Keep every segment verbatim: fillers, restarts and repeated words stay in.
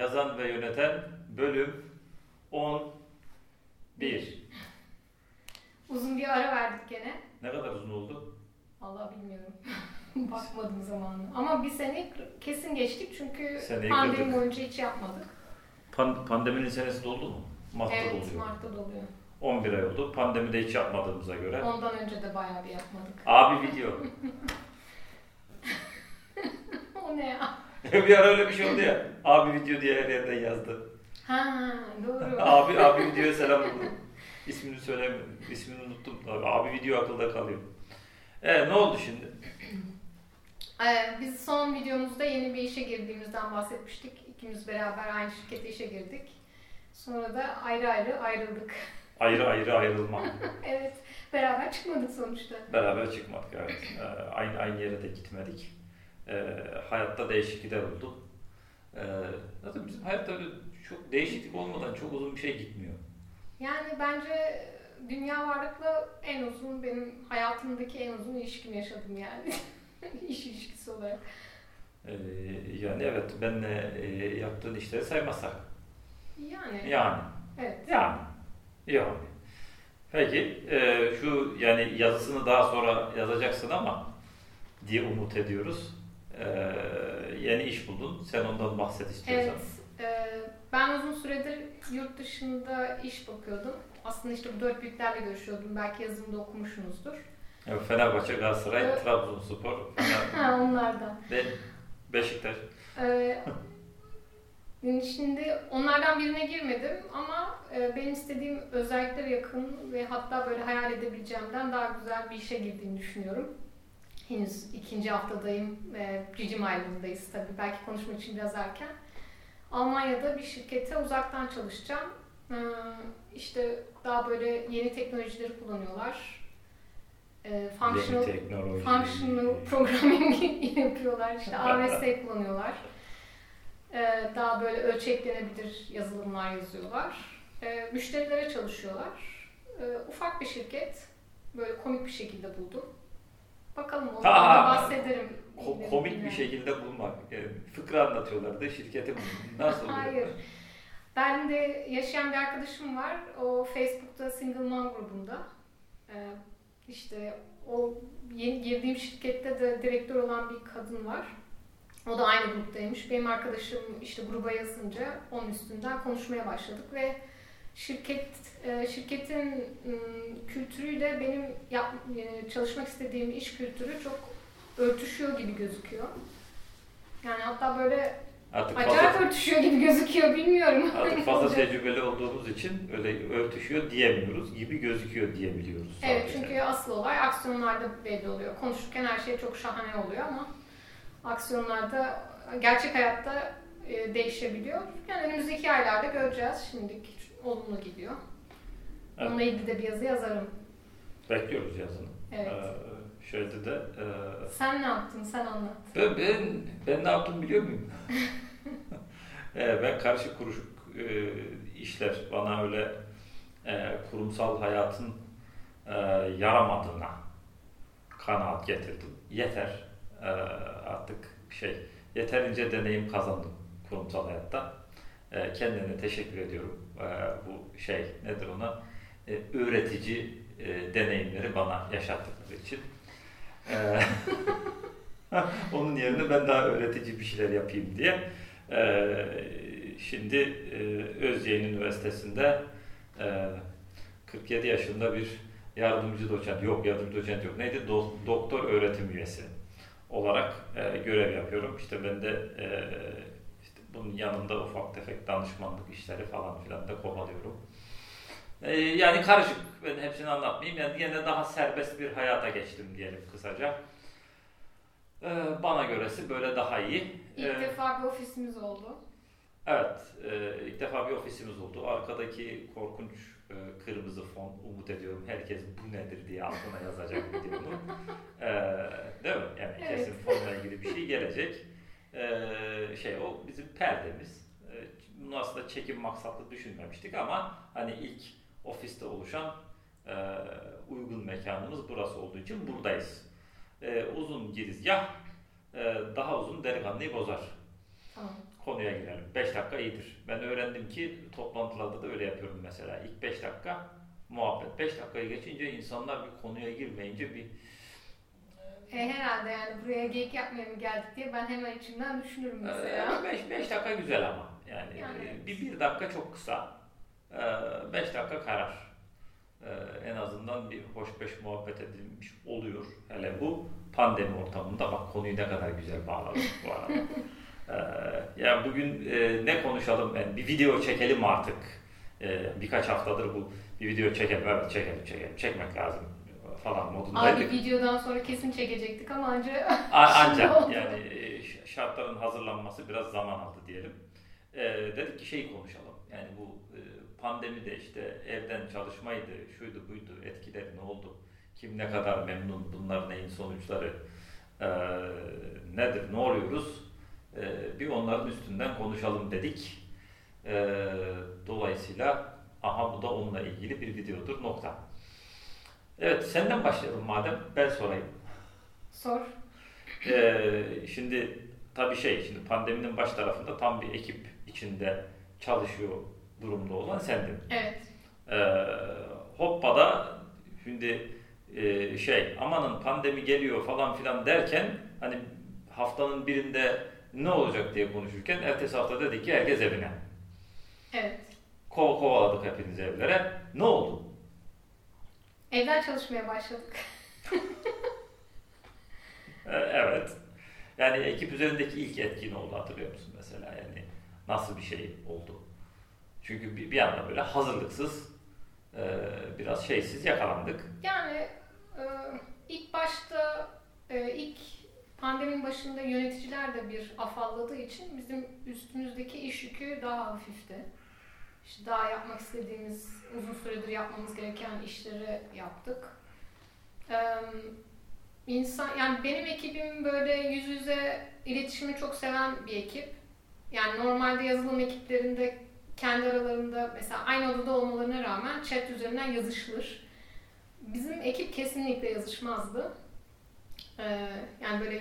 Yazan ve Yöneten bölüm on bir. Uzun bir ara verdik gene. Ne kadar uzun oldu? Vallahi bilmiyorum. Bakmadım zamanına. Ama bir sene kesin geçtik çünkü seneyi pandemi gördük. Boyunca hiç yapmadık. Pan- pandeminin senesi doldu mu? Mart'ta evet, doluyor. Evet, Mart'ta doluyor. on bir ay oldu. Pandemide hiç yapmadığımıza göre. Ondan önce de bayağı bir yapmadık. Abi video. O ne ya? Bir ara öyle bir şey oldu ya. Abi video diye her yerden yazdı. Ha, doğru. abi abi videoya selam oldu. İsmini söylemedim. İsmini unuttum. Abi, abi video akılda kalıyor. Ee, ne oldu şimdi? Biz son videomuzda yeni bir işe girdiğimizden bahsetmiştik. İkimiz beraber aynı şirkete işe girdik. Sonra da ayrı ayrı ayrıldık. Ayrı ayrı ayrılma. Evet. Beraber çıkmadık sonuçta. Beraber çıkmadık evet. Ee, aynı aynı yere de gitmedik. Ee, hayatta değişiklikler oldu. Ee, zaten bizim hayatta öyle çok değişiklik olmadan çok uzun bir şey gitmiyor. Yani bence dünya varlıkla en uzun, benim hayatımdaki en uzun ilişkimi yaşadım yani. İş ilişkisi olarak. Ee, yani evet, benle e, yaptığın işleri saymazsak. Yani. Yani. Evet. Yani. Yani. Peki, e, şu yani yazısını daha sonra yazacaksın ama diye umut ediyoruz. E, yeni iş buldun, sen ondan bahset istiyorsan. Evet, e, ben uzun süredir yurt dışında iş bakıyordum. Aslında işte bu dört büyüklerle görüşüyordum, belki yazımda okumuşsunuzdur. Yani Fenerbahçe, Galatasaray, evet. Trabzonspor, Fenerbahçe. Onlardan. Ve Beşiktaş. Ee, şimdi onlardan birine girmedim ama benim istediğim özelliklere yakın ve hatta böyle hayal edebileceğimden daha güzel bir işe girdiğini düşünüyorum. Henüz ikinci haftadayım ve cicim ayrımındayız tabii. Belki konuşma için biraz erken. Almanya'da bir şirkete uzaktan çalışacağım. Ee, işte daha böyle yeni teknolojileri kullanıyorlar. Functional, functional programming yapıyorlar, işte A W S kullanıyorlar, daha böyle ölçeklenebilir yazılımlar yazıyorlar, müşterilere çalışıyorlar, ufak bir şirket, böyle komik bir şekilde buldum. Bakalım, ondan da bahsederim. Ko- komik yani. Bir şekilde bulmak, fıkra anlatıyorlardı, şirketi nasıl oluyor? Hayır. Berlin'de yaşayan bir arkadaşım var, o Facebook'ta Single Man grubunda. İşte o yeni girdiğim şirkette de direktör olan bir kadın var. O da aynı gruptaymış. Benim arkadaşım işte gruba yazınca onun üstünden konuşmaya başladık ve şirket şirketin kültürüyle benim yap, çalışmak istediğim iş kültürü çok örtüşüyor gibi gözüküyor. Yani hatta böyle Artık acayip fazla, örtüşüyor gibi gözüküyor, bilmiyorum. Artık fazla tecrübeli olduğumuz için öyle örtüşüyor diyemiyoruz, gibi gözüküyor diyebiliyoruz. Evet, sadece. Çünkü asıl olay aksiyonlarda belli oluyor. Konuşurken her şey çok şahane oluyor ama aksiyonlarda, gerçek hayatta değişebiliyor. Yani önümüzdeki aylarda göreceğiz, şimdilik olumlu gidiyor. Evet. Onunla ilgili de bir yazı yazarım. Bekliyoruz yazını. Evet. Ee, Şöyle de... E... Sen ne yaptın? Sen anlat. Ben, ben, ben ne yaptım biliyor muyum? e, ben karışık kuruşuk e, işler, bana öyle e, kurumsal hayatın e, yaramadığına kanaat getirdim. Yeter. E, artık şey, yeterince deneyim kazandım kurumsal hayatta. E, kendine teşekkür ediyorum. E, bu şey, nedir ona? E, öğretici e, deneyimleri bana yaşattıkları için. Onun yerine ben daha öğretici bir şeyler yapayım diye ee, şimdi e, Özyeğin Üniversitesi'nde e, kırk yedi yaşında bir yardımcı doçent yok yardımcı doçent yok neydi Do- doktor öğretim üyesi olarak e, görev yapıyorum. İşte ben de e, işte bunun yanında ufak tefek danışmanlık işleri falan filan da kovalıyorum. Yani karışık, ben hepsini anlatmayayım. Yani yine daha serbest bir hayata geçtim diyelim kısaca. Ee, bana göresi böyle daha iyi. İlk ee, defa bir ofisimiz oldu. Evet, e, ilk defa bir ofisimiz oldu. Arkadaki korkunç e, kırmızı fon, umut ediyorum herkes bu nedir diye altına yazacak videonu. E, değil mi? Yani evet. Kesin fonla ilgili bir şey gelecek. E, şey o bizim perdemiz. E, bunu aslında çekim maksatlı düşünmemiştik ama hani ilk ofiste oluşan e, uygun mekanımız burası olduğu için buradayız. E, uzun girizgah e, daha uzun delikanlıyı bozar. Tamam. konuya girelim. beş dakika iyidir. Ben öğrendim ki toplantılarda da öyle yapıyorum mesela. İlk beş dakika muhabbet. beş dakikayı geçince insanlar bir konuya girmeyince bir... He, herhalde yani buraya geyik yapmaya mı geldik diye ben hemen içimden düşünürüm mesela. beş dakika güzel ama. Yani, yani. Bir, bir dakika çok kısa. beş dakika karar. Ee, en azından bir hoş beş muhabbet edilmiş oluyor. Hele bu pandemi ortamında bak konuyu ne kadar güzel bağladık bu arada. Ee, yani bugün e, ne konuşalım? Yani bir video çekelim artık. Ee, birkaç haftadır bu bir video çekelim, evet çekelim, çekelim, çekmek lazım falan modundaydık. Abi videodan sonra kesin çekecektik ama ancak ancak yani şartların hazırlanması biraz zaman aldı diyelim. Ee, dedik ki şey konuşalım. Yani bu e, pandemide işte evden çalışmaydı, şuydu buydu, etkileri ne oldu, kim ne kadar memnun, bunların neyin sonuçları, e, nedir, ne oluyoruz, e, bir onların üstünden konuşalım dedik. E, dolayısıyla aha bu da onunla ilgili bir videodur, nokta. Evet, senden başlayalım madem, ben sorayım. Sor. E, şimdi tabii şey, şimdi pandeminin baş tarafında tam bir ekip içinde çalışıyor durumda olan sendin. Evet. Ee, Hoppa'da şimdi e, şey amanın pandemi geliyor falan filan derken hani haftanın birinde ne olacak diye konuşurken ertesi hafta dedik ki herkes evine. Evet. Ko- kovaladık hepiniz evlere. Ne oldu? Evden çalışmaya başladık. ee, evet. Yani ekip üzerindeki ilk etki ne oldu hatırlıyor musun mesela? Yani nasıl bir şey oldu? Çünkü bir, bir anda böyle hazırlıksız, e, biraz şeysiz yakalandık. Yani e, ilk başta, e, ilk pandeminin başında yöneticiler de bir afalladığı için bizim üstümüzdeki iş yükü daha hafifti. İşte daha yapmak istediğimiz, uzun süredir yapmamız gereken işleri yaptık. E, insan, yani benim ekibim böyle yüz yüze iletişimi çok seven bir ekip. Yani normalde yazılım ekiplerinde kendi aralarında mesela aynı odada olmalarına rağmen chat üzerinden yazışılır. Bizim ekip kesinlikle yazışmazdı. Ee, yani böyle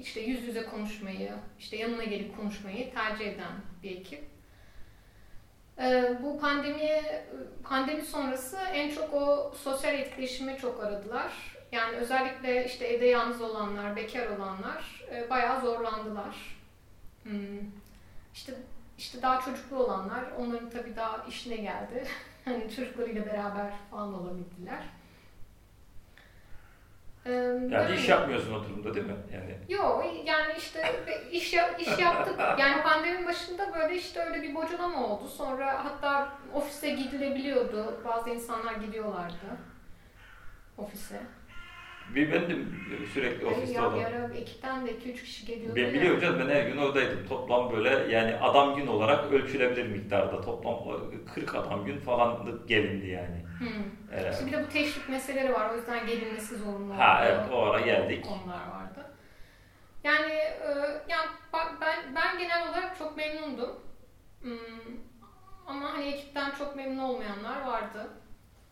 işte yüz yüze konuşmayı, işte yanına gelip konuşmayı tercih eden bir ekip. Ee, bu pandemi pandemi sonrası en çok o sosyal etkileşimi çok aradılar. Yani özellikle işte evde yalnız olanlar, bekar olanlar e, bayağı zorlandılar. Hmm. İşte İşte daha çocuklu olanlar, onların tabii daha işine geldi. Hani çocuklarıyla beraber falan olabildiler. Ee, yani, yani iş yapmıyorsun o durumda değil mi? Yani. Yok, yani işte iş iş yaptık. Yani pandeminin başında böyle işte öyle bir bocalama oldu. Sonra hatta ofise gidilebiliyordu. Bazı insanlar gidiyorlardı ofise. Bir ben de sürekli ofiste olan. Ya bir ekipten de iki üç kişi geliyordu. Ben biliyorum canım, ben her gün oradaydım. Toplam böyle yani adam gün olarak ölçülebilir miktarda. Toplam kırk adam gün falan gelindi yani. Hmm. Ee, Şimdi bir de bu teşvik meseleleri var. O yüzden gelinmesi zorunlu. Ha evet, o ara geldik. Onlar vardı. Yani e, yani bak ben ben genel olarak çok memnundum. Hmm. Ama hani ekipten çok memnun olmayanlar vardı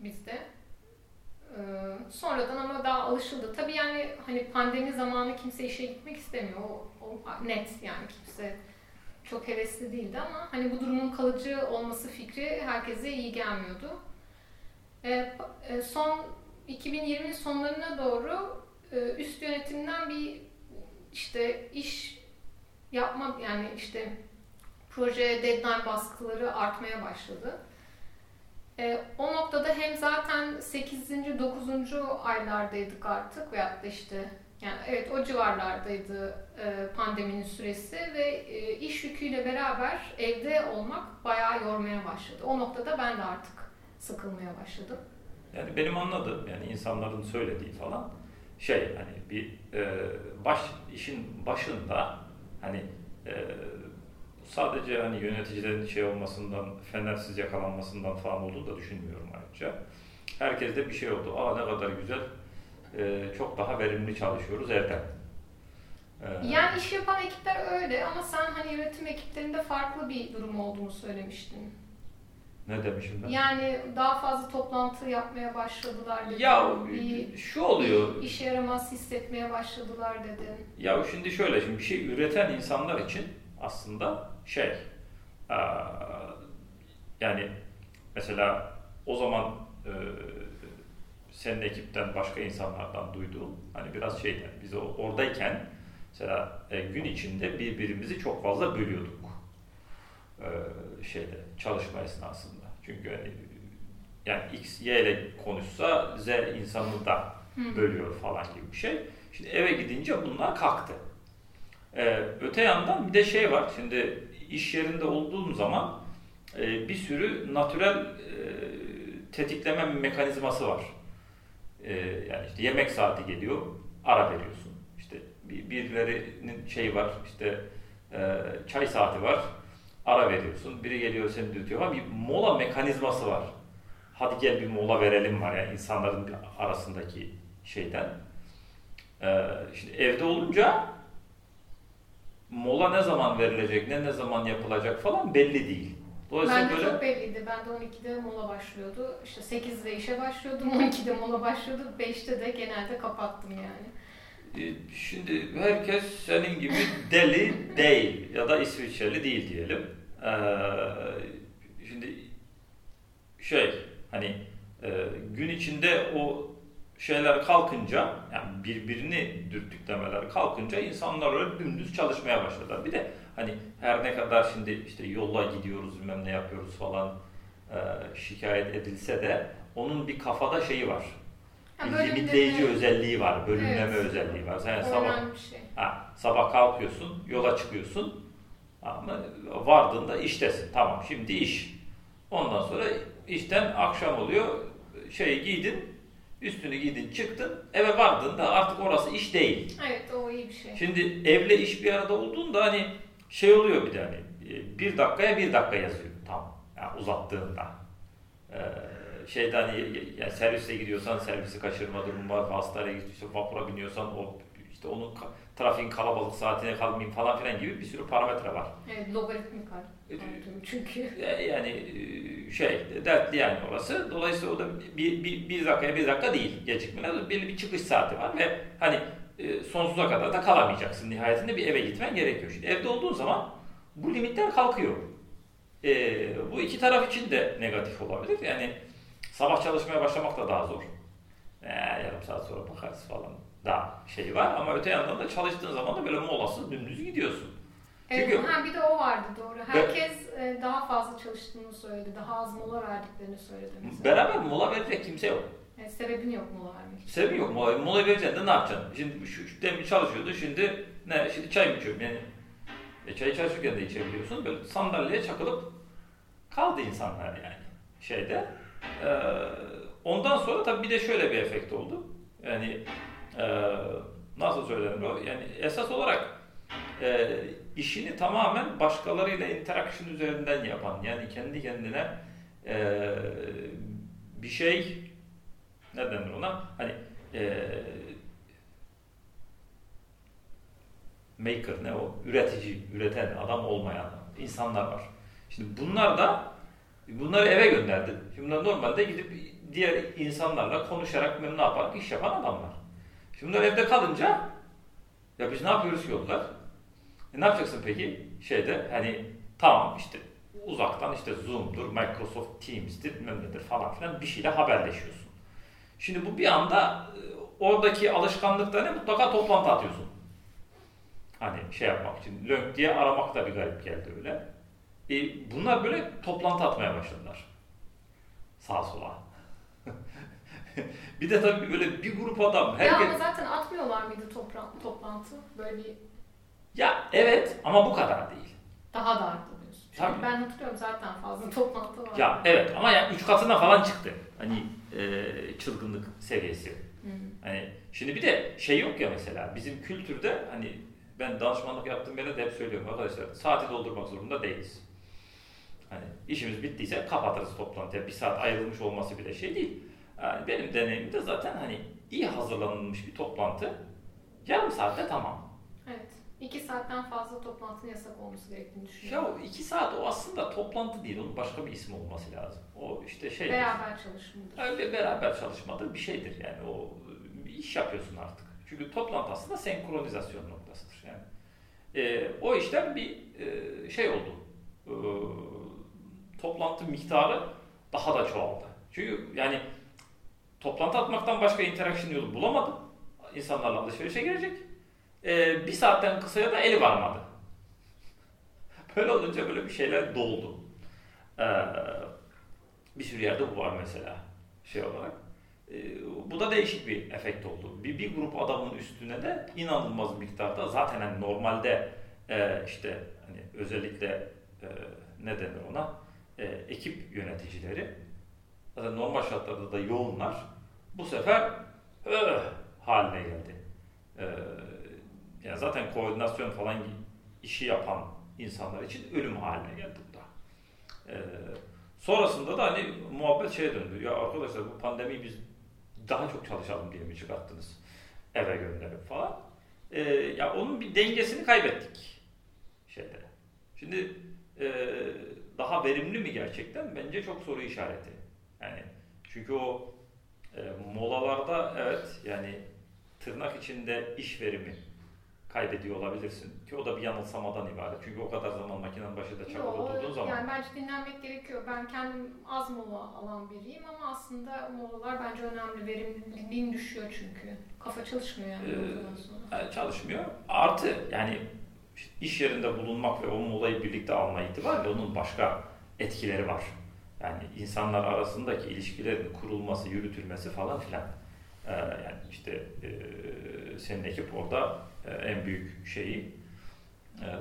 bizde. Sonradan ama daha alışıldı. Tabii yani hani pandemi zamanı kimse işe gitmek istemiyor. O, o net yani, kimse çok hevesli değildi ama hani bu durumun kalıcı olması fikri herkese iyi gelmiyordu. E, son iki bin yirminin sonlarına doğru üst yönetimden bir işte iş yapma, yani işte proje deadline baskıları artmaya başladı. E, o noktada hem zaten sekizinci dokuzuncu aylardaydık artık veyahut da işte yani evet o civarlardaydı e, pandeminin süresi ve e, iş yüküyle beraber evde olmak bayağı yormaya başladı. O noktada ben de artık sıkılmaya başladım. Yani benim anladığım, yani insanların söylediği falan şey hani bir e, baş işin başında hani e, sadece hani yöneticilerin şey olmasından, fenersiz yakalanmasından falan olduğunu da düşünmüyorum ayrıca. Herkeste bir şey oldu. Aa ne kadar güzel, ee, çok daha verimli çalışıyoruz evden. Ee, yani iş yapan ekipler öyle ama sen hani yönetim ekiplerinde farklı bir durum olduğunu söylemiştin. Ne demişim ben? Yani daha fazla toplantı yapmaya başladılar dedin. Ya bir, şu oluyor. İşe yaramaz hissetmeye başladılar dedin. Ya şimdi şöyle, şimdi bir şey üreten insanlar için aslında şey ee, yani mesela o zaman e, senin ekipten başka insanlardan duyduğum hani biraz şeyden biz oradayken mesela e, gün içinde birbirimizi çok fazla bölüyorduk. E, şeyde çalışma esnasında. Çünkü yani, yani X, Y ile konuşsa Z insanını da bölüyor falan gibi bir şey. Şimdi eve gidince bunlar kalktı. E, öte yandan bir de şey var. Şimdi iş yerinde olduğum zaman e, bir sürü natürel e, tetikleme mekanizması var. E, yani işte yemek saati geliyor, ara veriyorsun. İşte birilerinin şeyi var, işte e, çay saati var, ara veriyorsun. Biri geliyor seni dürtüyor ama bir mola mekanizması var. Hadi gel bir mola verelim var yani insanların arasındaki şeyden. E, şimdi evde olunca mola ne zaman verilecek, ne ne zaman yapılacak falan belli değil. Dolayısıyla ben de böyle... çok belliydi. Ben de on ikide mola başlıyordu. İşte sekizde işe başlıyordum, on ikide mola başlıyordu. beşte de genelde kapattım yani. Şimdi herkes senin gibi deli değil ya da İsviçreli değil diyelim. Ee, şimdi şey hani e, gün içinde o şeyler kalkınca yani birbirini dürtüklemeler kalkınca insanlar öyle dümdüz çalışmaya başladılar. Bir de hani her ne kadar şimdi işte yola gidiyoruz bilmem ne yapıyoruz falan e, şikayet edilse de onun bir kafada şeyi var. Limitleyici yani özelliği var, bölümleme evet. özelliği var. Yani sabah, şey. ha, sabah kalkıyorsun, yola çıkıyorsun ama vardığında iştesin. Tamam şimdi iş. Ondan sonra işten akşam oluyor, şey giydin, üstünü giydin, çıktın, eve vardığında artık orası iş değil. Evet o iyi bir şey. Şimdi evle iş bir arada olduğunda hani şey oluyor bir de hani bir dakikaya bir dakika yazıyor tam yani uzattığında. Ee, şeyden yani servise gidiyorsan servisi kaçırma durumu var, hastaneye gidiyorsan, vapura biniyorsan o işte onun ka- trafiğin kalabalık saatine kalmayayım falan filan gibi bir sürü parametre var. Evet, logaritmik var. Çünkü yani şey dertli yani orası. Dolayısıyla o da bir bir, bir dakikaya bir dakika değil gecikmeler. Belli bir çıkış saati var ve hani sonsuza kadar da kalamayacaksın. Nihayetinde bir eve gitmen gerekiyor. Şimdi evde olduğun zaman bu limitler kalkıyor. Ee, bu iki taraf için de negatif olabilir. Yani sabah çalışmaya başlamak da daha zor. Ee, yarım saat sonra bakarız falan daha şey var ama öte yandan da çalıştığın zaman da böyle molasız dümdüz gidiyorsun. Evet, çünkü ha, bir de o vardı doğru. Herkes be, daha fazla çalıştığını söyledi, daha az mola verdiklerini söyledi mesela. Beraber mola verecek kimse yok. Yani sebebin yok mola vermek için. Sebebin yok mola, mola vereceksin de ne yapacaksın? Şimdi şu, şu demin çalışıyordu, şimdi ne? Şimdi çay mı içiyorum yani? E, çay çalışırken de içebiliyorsun, böyle sandalyeye çakılıp kaldı insanlar yani şeyde. Ondan sonra tabii bir de şöyle bir efekt oldu. Yani nasıl söylenir o? Yani esas olarak işini tamamen başkalarıyla interaction üzerinden yapan, yani kendi kendine bir şey ne denir ona? Hani maker ne o? Üretici, üreten adam olmayan insanlar var. Şimdi bunlar da bunları eve gönderdim. Şimdi normalde gidip diğer insanlarla konuşarak ne yaparak iş yapan adamlar. Şimdi bunlar evde kalınca ya biz ne yapıyoruz diyorlar. E ne yapacaksın peki? Şeyde hani tamam işte uzaktan işte Zoom'dur, Microsoft Teams'tir, memledir falan filan bir şeyle haberleşiyorsun. Şimdi bu bir anda oradaki alışkanlıklarını mutlaka toplantı atıyorsun. Hani şey yapmak için lönk diye aramak da bir garip geldi öyle. E, bunlar böyle toplantı atmaya başladılar. Sağa sola. Bir de tabii böyle bir grup adam. Herkes... Ya ama zaten atmıyorlar mıydı topra- toplantı? Böyle bir... Ya evet ama bu kadar değil. Daha da arttı diyorsun. Tabii. Ben hatırlıyorum zaten fazla toplantı var. Ya evet ama yani üç katına falan çıktı. Hani e, çılgınlık seviyesi. Hı-hı. Hani şimdi bir de şey yok ya mesela bizim kültürde hani ben danışmanlık yaptığım yerde de hep söylüyorum arkadaşlar saati doldurmak zorunda değiliz. Hani işimiz bittiyse kapatırız toplantıya. Bir saat ayrılmış olması bile şey değil. Yani benim deneyimde zaten hani iyi hazırlanılmış bir toplantı yarım saatte tamam. Evet. İki saatten fazla toplantının yasak olması gerektiğini düşünüyorum. Ya iki saat o aslında toplantı değil, onun başka bir ismi olması lazım. O işte şey. Beraber çalışmadır. Öyle beraber çalışmadır bir şeydir yani, o iş yapıyorsun artık. Çünkü toplantı aslında senkronizasyon noktasıdır yani. E, o işten bir e, şey oldu. E, toplantı miktarı daha da çoğaldı. Çünkü yani toplantı atmaktan başka interaction yolu bulamadım. İnsanlarla alışverişe girecek. Ee, bir saatten kısaya da eli varmadı. Böyle olunca böyle bir şeyler doldu. Ee, bir sürü yerde bu var mesela şey olarak. Ee, bu da değişik bir efekt oldu. Bir, bir grup adamın üstüne de inanılmaz miktarda zaten hani normalde e, işte hani özellikle e, ne denir ona e, ekip yöneticileri zaten normal şartlarda da yoğunlar. Bu sefer öh haline geldi. Ee, Yani zaten koordinasyon falan işi yapan insanlar için ölüm haline geldi bu da. Ee, sonrasında da hani muhabbet şeye döndü. Ya arkadaşlar bu pandemiyi biz daha çok çalışalım diye mi çıkarttınız? Eve gönderip falan. Ee, ya onun bir dengesini kaybettik şeyde. Şimdi e, daha verimli mi gerçekten? Bence çok soru işareti. Yani çünkü o e, molalarda evet yani tırnak içinde iş verimi kaybediyor olabilirsin. Ki o da bir yanılsamadan ibaret. Çünkü o kadar zaman makinenin başında çakıp oturduğun zaman. Yani bence dinlenmek gerekiyor. Ben kendim az mola alan biriyim ama aslında molalar bence önemli. Verimliliğin düşüyor çünkü. Kafa çalışmıyor yani. Ee, sonra. Çalışmıyor. Artı yani iş yerinde bulunmak ve o molayı birlikte alma itibariyle onun başka etkileri var. Yani insanlar arasındaki ilişkilerin kurulması, yürütülmesi falan filan. Ee, yani işte e, senin ekip orada en büyük şeyi,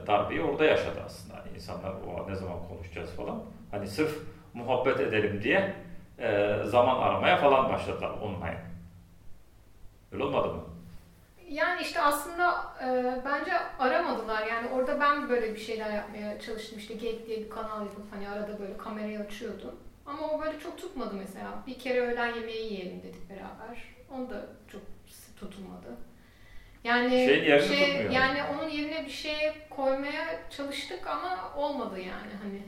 darbeyi orada yaşadı aslında. Yani insanlar o ne zaman konuşacağız falan. Hani sırf muhabbet edelim diye zaman aramaya falan başladılar online. Öyle olmadı mı? Yani işte aslında e, bence aramadılar. Yani orada ben böyle bir şeyler yapmaya çalıştım. İşte Gate diye bir kanal yapıp hani arada böyle kamerayı açıyordum. Ama o böyle çok tutmadı mesela. Bir kere öğlen yemeği yiyelim dedik beraber. Onu da çok tutulmadı. Yani şey, yani onun yerine bir şey koymaya çalıştık ama olmadı yani hani.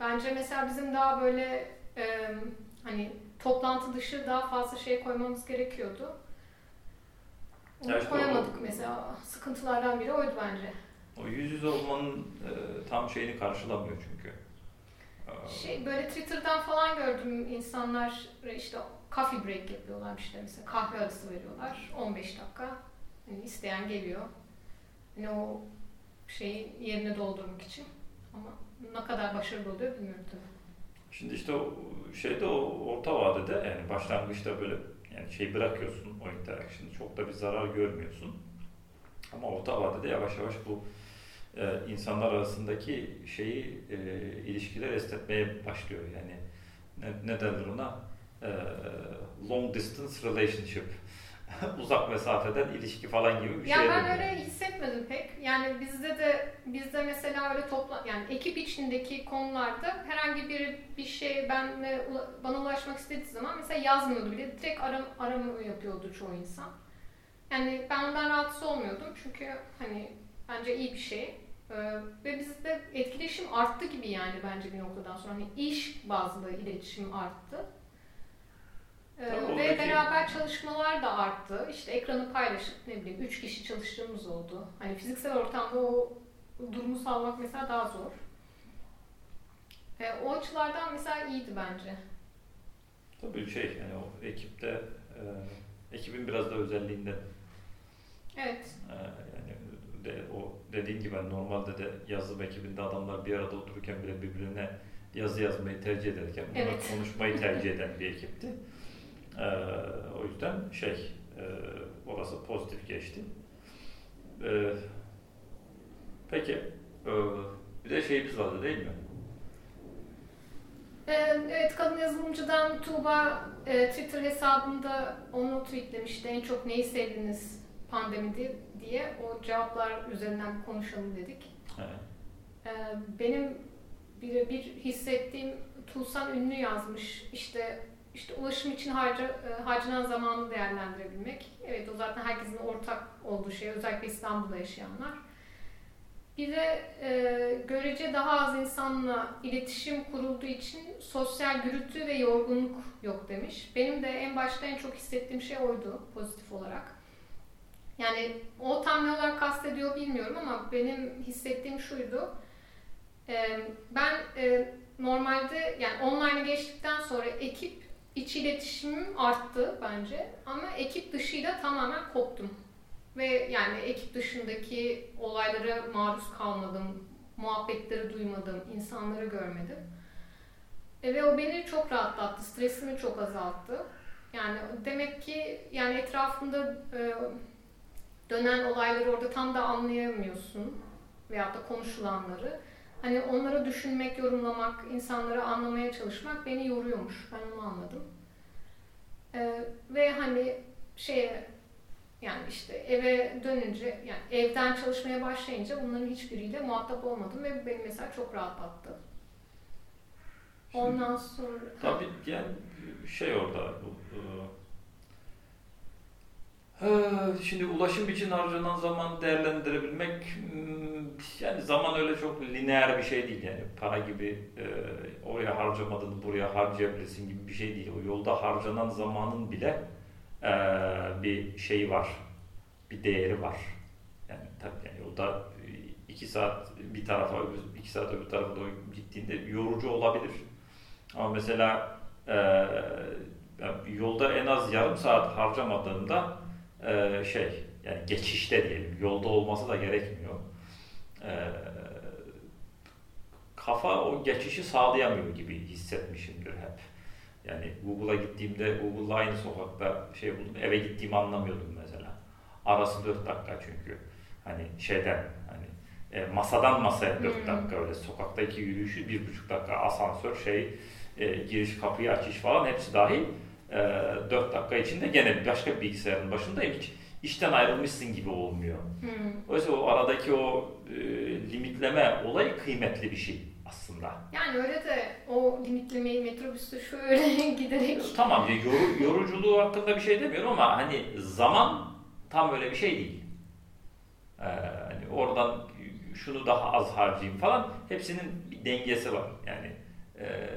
Bence mesela bizim daha böyle e, hani toplantı dışı daha fazla şey koymamız gerekiyordu. Onu evet, koyamadık o, mesela. Sıkıntılardan biri oydu bence. O yüz yüze olmanın e, tam şeyini karşılamıyor çünkü. Şey böyle Twitter'dan falan gördüm insanlar işte coffee break yapıyorlar işte mesela kahve arası veriyorlar on beş dakika. Yani isteyen geliyor. Yani o şeyi yerine doldurmak için. Ama ne kadar başarılı oluyor bilmiyorum tabii. Şimdi işte o şeyde o orta vadede yani başlangıçta böyle yani şey bırakıyorsun o interaction'ı. Çok da bir zarar görmüyorsun. Ama orta vadede yavaş yavaş bu e, insanlar arasındaki şeyi e, ilişkiler esnetmeye başlıyor. Yani ne, ne denir ona? E, long distance relationship. Uzak mesafeden ilişki falan gibi bir şey. Ya ben öyle yani hissetmedim pek. Yani bizde de bizde mesela öyle topla yani ekip içindeki konularda herhangi biri bir şey ben bana ulaşmak istediği zaman mesela yazmıyordu bile. Direkt aram, arama yapıyordu çoğu insan. Yani ben ondan rahatsız olmuyordum çünkü hani bence iyi bir şey. Ee, ve bizde etkileşim arttı gibi yani bence bir noktadan sonra hani iş bazlı iletişim arttı. Tabii ve beraber ki çalışmalar da arttı. İşte ekranı paylaşıp ne bileyim üç kişi çalıştığımız oldu. Hani fiziksel ortamda o durumu sağlamak mesela daha zor. E, o açılardan mesela iyiydi bence. Tabii şey yani o ekipte e, ekibin biraz da özelliğinde. Evet. E, yani de, o dediğin gibi ben normalde de yazılım ekibinde adamlar bir arada otururken bile birbirine yazı yazmayı tercih ederken bunlar evet, konuşmayı tercih eden bir ekipti. Ee, o yüzden şey, e, orası pozitif geçti. Ee, peki, e, bir de şeyimiz vardı değil mi? Evet, kadın yazılımcıdan Tuğba e, Twitter hesabında onu tweetlemişti. En çok neyi sevdiniz pandemide diye o cevaplar üzerinden konuşalım dedik. Evet. Ee, benim birebir hissettiğim Tuğsan Ünlü yazmış işte. işte ulaşım için harca, harcanan zamanı değerlendirebilmek. Evet, o zaten herkesin ortak olduğu şey, özellikle İstanbul'da yaşayanlar. Bir de e, görece daha az insanla iletişim kurulduğu için sosyal gürültü ve yorgunluk yok demiş. Benim de en başta en çok hissettiğim şey oydu pozitif olarak. Yani o tam ne olarak kastediyor bilmiyorum ama benim hissettiğim şuydu. E, ben e, normalde yani online'ı geçtikten sonra ekip içi iletişimim arttı bence ama ekip dışıyla tamamen koptum. Ve yani ekip dışındaki olaylara maruz kalmadım, muhabbetleri duymadım, insanları görmedim. E ve o beni çok rahatlattı, stresimi çok azalttı. Yani demek ki yani etrafında e, dönen olayları orada tam da anlayamıyorsun veyahut da konuşulanları. Hani onları düşünmek, yorumlamak, insanları anlamaya çalışmak beni yoruyormuş. Ben onu anladım. E, ve hani şeye... Yani işte eve dönünce, yani evden çalışmaya başlayınca bunların hiçbiriyle muhatap olmadım ve beni mesela çok rahatlattı. Şimdi, Ondan sonra... Tabii yani şey orada... Şimdi ulaşım için harcanan zaman değerlendirebilmek, yani zaman öyle çok lineer bir şey değil yani. Para gibi oraya harcamadığını buraya harcayabilirsin gibi bir şey değil. O yolda harcanan zamanın bile bir şey var, bir değeri var. Yani tabii yani yolda iki saat bir tarafa, iki saat öbür tarafa doğru gittiğinde yorucu olabilir. Ama mesela yolda en az yarım saat harcamadığında şey, yani geçişte diyelim, yolda olması da gerekmiyor. Kafa o geçişi sağlayamıyor gibi hissetmişimdir hep. Yani Google'a gittiğimde, Google'la aynı sokakta şey buldum, eve gittiğimi anlamıyordum mesela. Arası dört dakika çünkü. Hani şeyden, hani masadan masaya dört dakika öyle. Sokaktaki yürüyüşü bir buçuk dakika, asansör, şey, e, giriş, kapıyı açış falan hepsi dahil. E, dört dakika içinde gene başka bilgisayarın başındayım. Hiç işten ayrılmışsın gibi olmuyor. Hmm. Oysa o aradaki o e, limitleme olayı kıymetli bir şey. Aslında. Yani öyle de o limitlemeyi metrobüste şöyle giderek... Tamam, yor, yoruculuğu hakkında bir şey demiyorum ama hani zaman tam öyle bir şey değil. Ee, hani oradan şunu daha az harcayayım falan, hepsinin bir dengesi var. Yani e,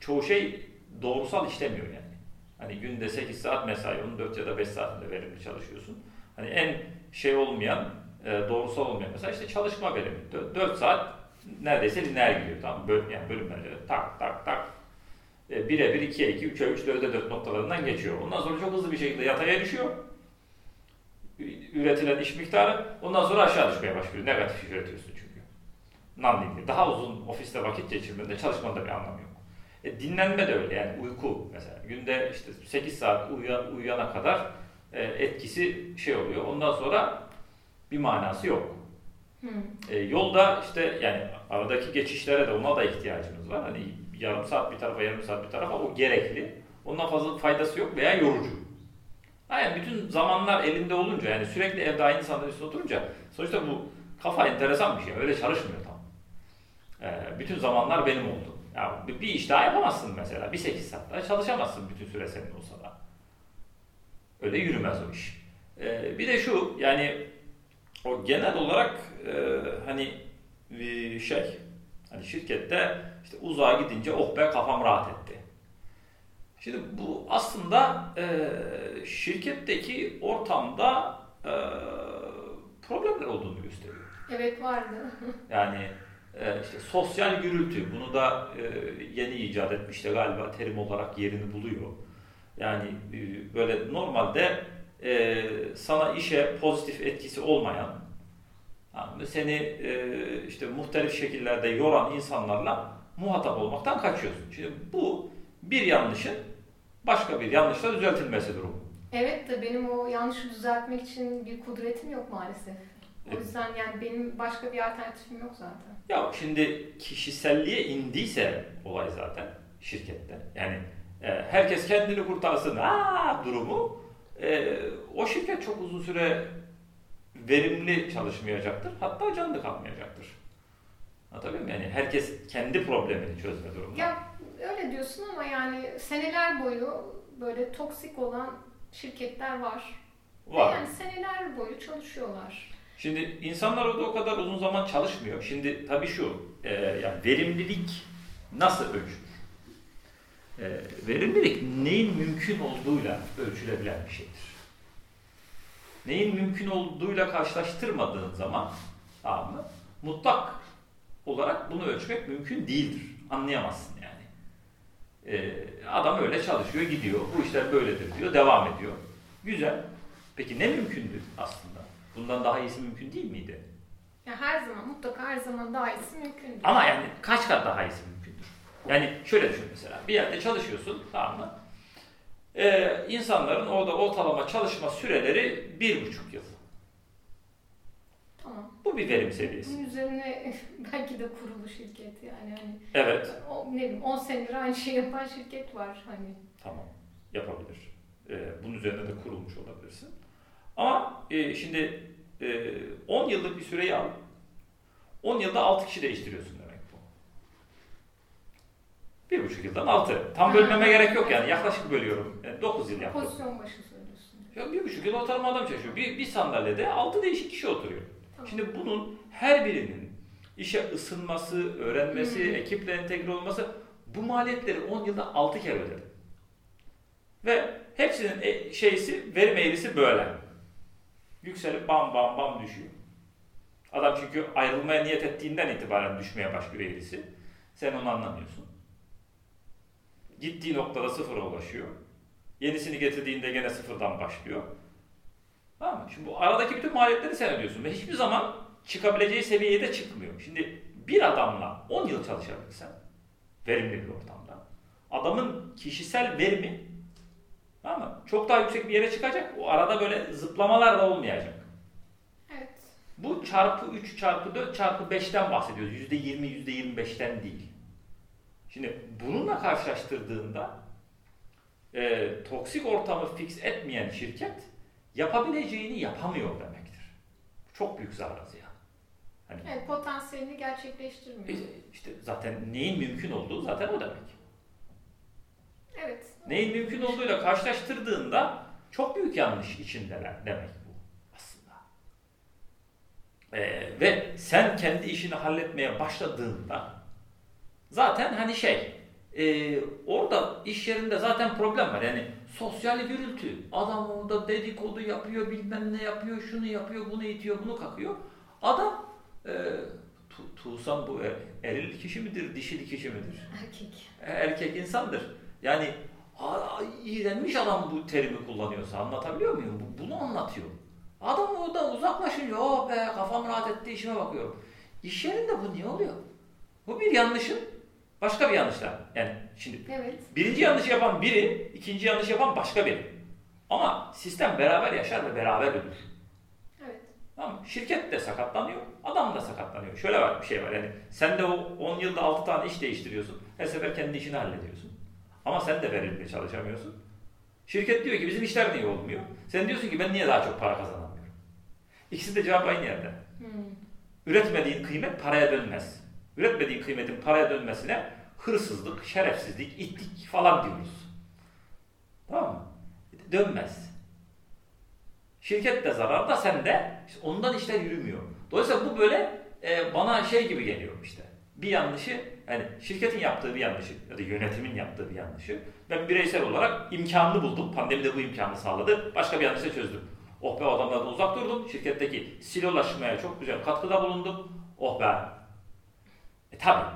çoğu şey doğrusal işlemiyor yani. Hani günde sekiz saat mesai, onun dört ya da beş saatinde verimli çalışıyorsun. Hani en şey olmayan... doğrusal olmayan mesela işte çalışma verimi dört saat neredeyse lineer gidiyor, tamam böl- yani bölümlerce tak tak tak bire bir, ikiye iki, üçe üç, dörde dört noktalarından geçiyor. Ondan sonra çok hızlı bir şekilde yataya düşüyor üretilen iş miktarı, ondan sonra aşağı düşmeye başlıyor, negatif iş üretiyorsun çünkü. Non-linear, daha uzun ofiste vakit geçirmede çalışmanın da bir anlamı yok. E, dinlenme de öyle yani, uyku mesela günde işte sekiz saat uyuyan, uyuyana kadar e, etkisi şey oluyor, ondan sonra bir manası yok. Hmm. E, yolda işte yani aradaki geçişlere de, ona da ihtiyacımız var. Hani yarım saat bir tarafa, yarım saat bir tarafa, o gerekli. Ondan fazla faydası yok veya yorucu. Yani bütün zamanlar elinde olunca, yani sürekli evde aynı sandalyesine oturunca sonuçta bu kafa enteresan bir şey. Öyle çalışmıyor tam. E, bütün zamanlar benim oldu. Ya bir iş daha yapamazsın mesela. Bir sekiz saat daha çalışamazsın bütün süre senin olsa da. Öyle yürümez o iş. E, bir de şu yani o genel olarak e, hani e, şey, hani şirkette işte uzağa gidince oh be kafam rahat etti. Şimdi bu aslında e, şirketteki ortamda e, problemler olduğunu gösteriyor. Evet, vardı. Yani e, işte sosyal gürültü, bunu da e, yeni icat etmiş de galiba terim olarak yerini buluyor. Yani e, böyle normalde Ee, sana işe pozitif etkisi olmayan, yani seni e, işte muhtelif şekillerde yoran insanlarla muhatap olmaktan kaçıyorsun. Şimdi bu bir yanlışın başka bir yanlışla düzeltilmesi durumu. Evet de benim o yanlışı düzeltmek için bir kudretim yok maalesef. O yüzden yani benim başka bir alternatifim yok zaten. Ya şimdi kişiselliğe indiyse olay zaten şirkette. Yani e, herkes kendini kurtarsın aa durumu. Ee, o şirket çok uzun süre verimli çalışmayacaktır, hatta canlı kalmayacaktır. Anlatabiliyor muyum? Yani herkes kendi problemini çözme durumunda. Ya Öyle diyorsun ama yani seneler boyu böyle toksik olan şirketler var. Var. Yani seneler boyu çalışıyorlar. Şimdi insanlar orada o kadar uzun zaman çalışmıyor. Şimdi tabii şu, e, yani verimlilik nasıl ölçülür? E, verimlilik neyin mümkün olduğuyla ölçülebilen bir şeydir. Neyin mümkün olduğuyla karşılaştırmadığın zaman, tamam mı? Mutlak olarak bunu ölçmek mümkün değildir. Anlayamazsın yani. E, adam öyle çalışıyor, gidiyor. Bu işler böyledir diyor, devam ediyor. Güzel. Peki ne mümkündü aslında? Bundan daha iyisi mümkün değil miydi? Ya her zaman, mutlaka her zaman daha iyisi mümkündür. Ama yani kaç kat daha iyisi mümkündür? Yani şöyle düşün mesela, bir yerde çalışıyorsun, tamam mı? Ee, insanların orada ortalama çalışma süreleri bir buçuk yıl. Tamam. Bu bir verim seviyesi. Bunun üzerine belki de kurulu şirket yani. Hani evet. O, ne bileyim, on senedir aynı şey yapan şirket var hani. Tamam, yapabilir. Ee, bunun üzerine de kurulmuş olabilirsin. Ama e, şimdi e, on yıllık bir süreyi al, on yılda altı kişi değiştiriyorsun demek bu. Bir buçuk yıldan altı. Tam bölmeme gerek yok yani, yaklaşık bölüyorum. Yani dokuz yıl yaptım. Pozisyon başı söylüyorsun. Bir buçuk yıl ortalama adam çalışıyor. Bir, bir sandalyede altı değişik kişi oturuyor. Tamam. Şimdi bunun her birinin işe ısınması, öğrenmesi, hmm. ekiple entegre olması, bu maliyetleri on yılda altı kere ödedim. Ve hepsinin e, şeysi, verim eğrisi böyle. Yükselip bam bam bam düşüyor. Adam çünkü ayrılmaya niyet ettiğinden itibaren düşmeye başlıyor eğrisi. Sen onu anlamıyorsun. Gittiği noktada sıfıra ulaşıyor. Yenisini getirdiğinde gene sıfırdan başlıyor. Tamam mı? Şimdi bu aradaki bütün maliyetleri sen ödüyorsun ve hiçbir zaman çıkabileceği seviyeye de çıkmıyor. Şimdi bir adamla on yıl çalışabilirsen verimli bir ortamda, adamın kişisel verimi, tamam mı? Çok daha yüksek bir yere çıkacak. O arada böyle zıplamalar da olmayacak. Evet. Bu çarpı üç, çarpı dört, çarpı beşten bahsediyoruz. Yüzde yirmi, yüzde yirmi beşten değil. Şimdi bununla karşılaştırdığında e, toksik ortamı fix etmeyen şirket yapabileceğini yapamıyor demektir. Çok büyük zarar yani. Hani, evet, potansiyelini gerçekleştirmiyor. E, işte zaten neyin mümkün olduğu zaten o demek. Evet. Neyin mümkün olduğuyla karşılaştırdığında çok büyük yanlış içindeler demek bu aslında. Ee, ve sen kendi işini halletmeye başladığında zaten hani şey e, orada iş yerinde zaten problem var. Yani sosyal gürültü. Adam orada dedikodu yapıyor, bilmem ne yapıyor, şunu yapıyor, bunu itiyor, bunu kakıyor. Adam e, tu, Tuğsan bu eril kişi midir, dişil kişi midir? Erkek. Erkek insandır. Yani iğrenmiş adam bu terimi kullanıyorsa, anlatabiliyor muyum? Bunu anlatıyor. Adam oradan uzaklaşınca oh be kafam rahat etti, işime bakıyorum. İş yerinde bu niye oluyor? Bu bir yanlışın başka bir yanlışlar. Yani şimdi evet. Birinci yanlışı yapan biri, ikinci yanlışı yapan başka biri. Ama sistem beraber yaşar ve beraber ölür. Evet. Tamam. Şirket de sakatlanıyor, adam da sakatlanıyor. Şöyle var bir şey var yani sen de o on yılda altı tane iş değiştiriyorsun. Her sefer kendi işini hallediyorsun. Ama sen de verimli çalışamıyorsun. Şirket diyor ki bizim işler niye olmuyor? Sen diyorsun ki ben niye daha çok para kazanamıyorum? İkisi de cevap aynı yerde. Hmm. Üretmediğin kıymet paraya dönmez. Üretmediğin kıymetin paraya dönmesine hırsızlık, şerefsizlik, itlik falan diyoruz. Tamam mı? Dönmez. Şirket de zararda, sen de işte ondan işler yürümüyor. Dolayısıyla bu böyle e, bana şey gibi geliyor işte. Bir yanlışı, yani şirketin yaptığı bir yanlışı ya da yönetimin yaptığı bir yanlışı ben bireysel olarak imkanını buldum. Pandemi de bu imkanı sağladı. Başka bir yanlışı çözdüm. Oh be o adamlardan uzak durdum. Şirketteki silolaşmaya çok güzel katkıda bulundum. Oh be. E tabii.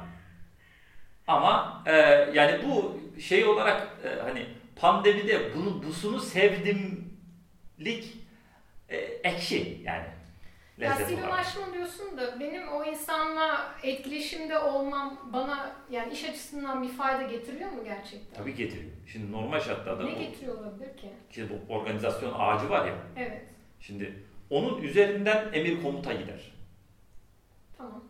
Ama e, yani bu şey olarak e, hani pandemide bunu busunu sevdimlik e, ekşi yani. Ya silolaşma diyorsun da benim o insanla etkileşimde olmam bana yani iş açısından bir fayda getiriyor mu gerçekten? Tabii getiriyor. Şimdi normal şartlarda... Ne o, getiriyor olabilir ki? Şimdi bu organizasyon ağacı var ya. Evet. Şimdi onun üzerinden emir komuta gider. Tamam.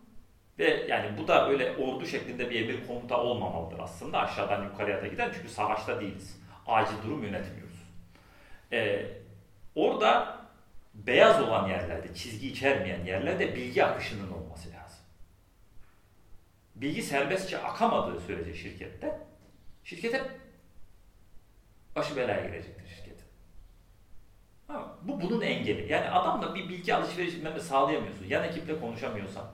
Ve yani bu da öyle ordu şeklinde bir emir komuta olmamalıdır aslında. Aşağıdan yukarıya da gider çünkü savaşta değiliz. Acil durum yönetmiyoruz. Ee, orada... Beyaz olan yerlerde, çizgi içermeyen yerlerde bilgi akışının olması lazım. Bilgi serbestçe akamadığı sürece şirkette şirkete başı belaya girecektir şirketin. Ha, bu bunun engeli. Yani adamla bir bilgi alışverişini sağlayamıyorsun. Yan ekiple konuşamıyorsan,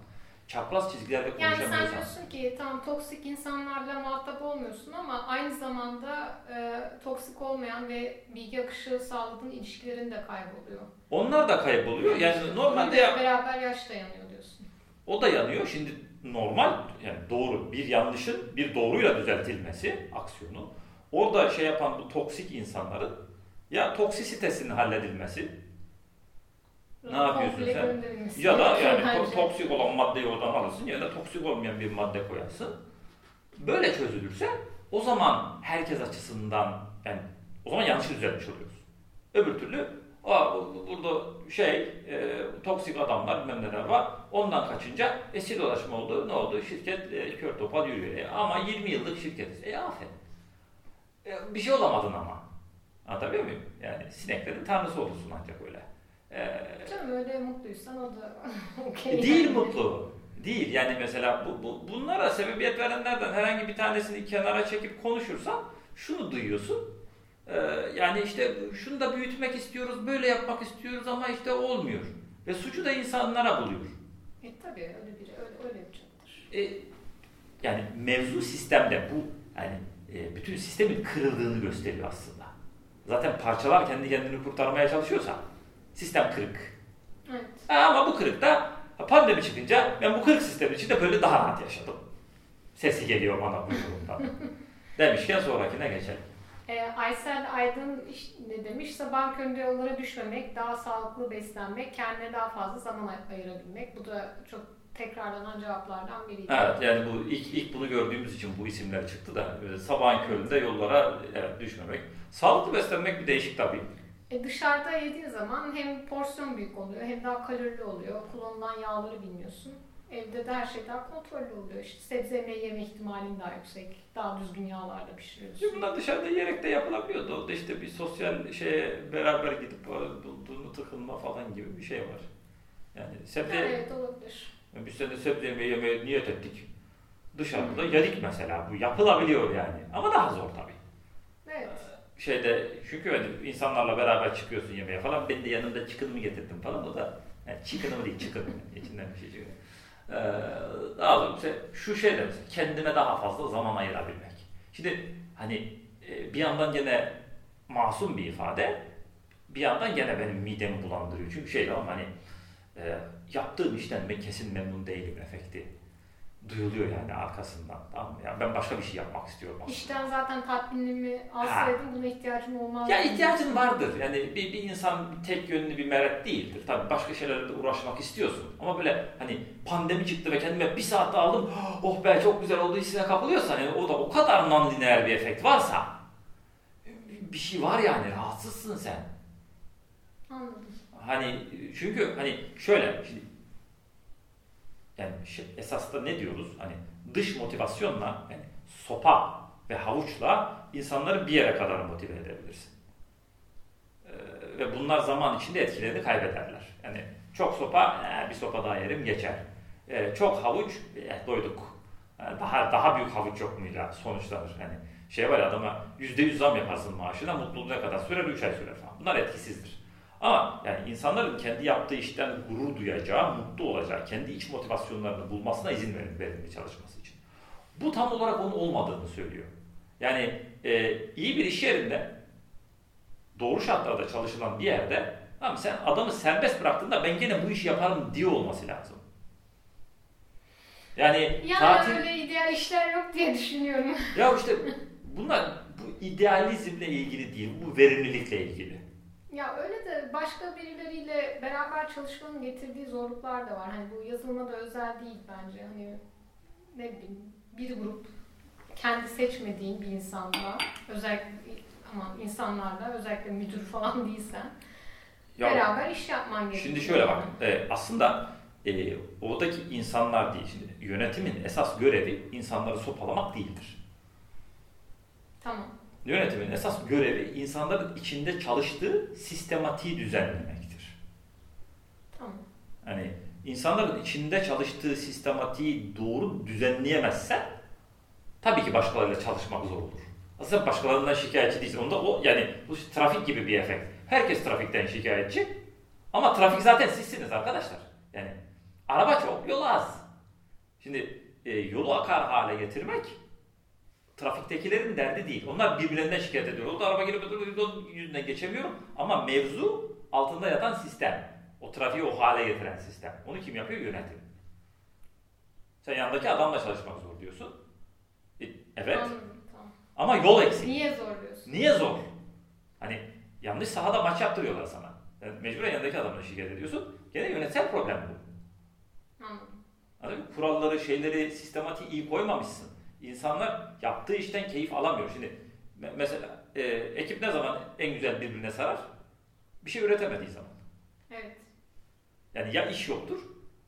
çapraz çizgilerde konuşamıyorsan. Yani sen diyorsun ki tam toksik insanlarla muhatap olmuyorsun ama aynı zamanda e, toksik olmayan ve bilgi akışı sağladığın ilişkilerin de kayboluyor. Onlar da kayboluyor. Yani normalde ya, beraber yaş da yanıyor diyorsun. O da yanıyor. Şimdi normal, yani doğru, bir yanlışın bir doğruyla düzeltilmesi aksiyonu. Orada şey yapan bu toksik insanların ya toksisitesinin halledilmesi. Ne yapıyorsun sen? Ya da yani toksik olan maddeyi oradan alırsın ya da toksik olmayan bir madde koyarsın. Böyle çözülürse o zaman herkes açısından, yani o zaman yanlışı düzeltmiş oluyoruz. Öbür türlü aa, burada şey e, toksik adamlar bilmem neler var, ondan kaçınca eski dolaşma oldu, ne oldu? Şirket e, kör topal yürüyor. E, ama yirmi yıllık şirketiz. E aferin. E, bir şey olamadın ama. Anlatabiliyor muyum? Yani sineklerin tanrısı olursun ancak öyle. Canım ee, öyle mutluysan o da okay. Değil mutlu. Değil yani mesela bu, bu, bunlara sebebiyet verenlerden herhangi bir tanesini kenara çekip konuşursan şunu duyuyorsun. Ee, yani işte şunu da büyütmek istiyoruz, böyle yapmak istiyoruz ama işte olmuyor. Ve suçu da insanlara buluyor. E tabii öyle biri öyle, öyle yapacaktır. E, yani mevzu sistemde bu yani e, bütün sistemin kırıldığını gösteriyor aslında. Zaten parçalar kendi kendini kurtarmaya çalışıyorsa sistem kırık. Evet. Ha, ama bu kırık da pandemi çıkınca ben bu kırık sistemin içinde böyle daha rahat yaşadım. Sesi geliyor bana bu durumdan. Demişken sonrakine geçelim. E, Aysel Aydın ne demiş? Sabah köründe yollara düşmemek, daha sağlıklı beslenmek, kendine daha fazla zaman ayırabilmek. Bu da çok tekrarlanan cevaplardan biriydi. Evet yani bu ilk ilk bunu gördüğümüz için bu isimler çıktı da sabahın köründe yollara evet, düşmemek. Sağlıklı beslenmek bir değişik tabii. E dışarıda yediğin zaman hem porsiyon büyük oluyor, hem daha kalorili oluyor, kullanılan yağları bilmiyorsun. Evde de her şey daha kontrollü oluyor. İşte sebze meyve yeme ihtimalin daha yüksek, daha düzgün yağlarla pişiriyorsun. Ya bunlar dışarıda yiyerek de yapılabiliyordu. O da işte bir sosyal şeye beraber gidip bulduğunu tıkılma falan gibi bir şey var. Yani sebze... Yani evet olabilir. Biz de sebze yemeği yemeye niyet ettik. Dışarıda yedik mesela. Bu yapılabiliyor yani. Ama daha zor tabii. Evet. Şeyde çünkü öyle insanlarla beraber çıkıyorsun yemeğe falan. Ben de yanımda çıkınımı getirdim falan. O da yani çıkınımı değil çıkın. İçinden bir şey çıkıyor. Ee, daha doğrusu şu şey de mesela kendime daha fazla zaman ayırabilmek. Şimdi hani bir yandan gene masum bir ifade, bir yandan gene benim midemi bulandırıyor. Çünkü şey lan hani e, yaptığım işten ben kesin memnun değilim efekti. Duyuluyor yani arkasından. Tamam mı? Yani ben başka bir şey yapmak istiyorum aslında. İşten zaten tatminimi alsaydım buna ihtiyacım olmaz. Ya ihtiyacın vardır. Yani bir, bir insan tek yönlü bir meret değildir. Tabii başka şeylerle de uğraşmak istiyorsun. Ama böyle hani pandemi çıktı ve kendime bir saat daha aldım. Oh be çok güzel oldu hissine kapılıyorsan yani o da o kadar non-lineer bir efekt varsa bir şey var yani rahatsızsın sen. Anladım. Hani çünkü hani şöyle şimdi yani şey, esasında ne diyoruz? Hani dış motivasyonla, yani sopa ve havuçla insanları bir yere kadar motive edebilirsin. Ee, ve bunlar zaman içinde etkilerini kaybederler. Yani çok sopa, ee, bir sopa daha yerim geçer. Ee, çok havuç, ee, doyduk. Ee, daha daha büyük havuç yok muyla sonuçlanır. Yani şey var ya adama yüzde yüz zam yaparsın maaşına, mutluluğuna kadar sürer, üç ay sürer falan. Bunlar etkisizdir. Ama yani insanların kendi yaptığı işten gurur duyacağı, mutlu olacağı, kendi iç motivasyonlarını bulmasına izin verilmeye çalışması için. Bu tam olarak onun olmadığını söylüyor. Yani e, iyi bir iş yerinde, doğru şartlarda çalışılan bir yerde, tamam sen adamı serbest bıraktığında ben gene bu işi yaparım diye olması lazım. Yani ya tatil... öyle ideal işler yok diye düşünüyorum. Ya işte bunlar bu idealizmle ilgili değil, bu verimlilikle ilgili. Ya öyle de başka birileriyle beraber çalışmanın getirdiği zorluklar da var. Hani bu yazılıma da özel değil bence. Hani ne bileyim bir grup kendi seçmediğin bir insanla, özellikle ama insanlarla özellikle müdür falan değilsen ya, beraber iş yapman gerekiyor. Şimdi şöyle bak. E, aslında e, oradaki insanlar değil. Şimdi yönetimin esas görevi insanları sopalamak değildir. Tamam. Yönetimin esas görevi insanların içinde çalıştığı sistematiği düzenlemektir. Tamam. Yani insanların içinde çalıştığı sistematiği doğru düzenleyemezsen tabii ki başkalarıyla çalışmak zor olur. Aslında başkalarından şikayetçi değilsin. Onda o yani bu trafik gibi bir efekt. Herkes trafikten şikayetçi. Ama trafik zaten sizsiniz arkadaşlar. Yani araba çok, yol az. Şimdi e, yolu akar hale getirmek trafiktekilerin derdi değil. Onlar birbirlerinden şikayet ediyor. O da araba gelip yüzünden geçemiyorum. Ama mevzu altında yatan sistem. O trafiği o hale getiren sistem. Onu kim yapıyor? Yönetim. Sen yanındaki adamla çalışmak zor diyorsun. E, evet. Anladım, tamam. Ama yol eksik. Niye zor diyorsun? Niye zor? Hani yanlış sahada maç yaptırıyorlar sana. Yani mecburen yanındaki adamla şikayet ediyorsun. Gene yönetsel problem bu. Anladım. Yani kuralları, şeyleri, sistematiği iyi koymamışsın. İnsanlar yaptığı işten keyif alamıyor. Şimdi mesela e, ekip ne zaman en güzel birbirine sarar? Bir şey üretemediği zaman. Evet. Yani ya iş yoktur,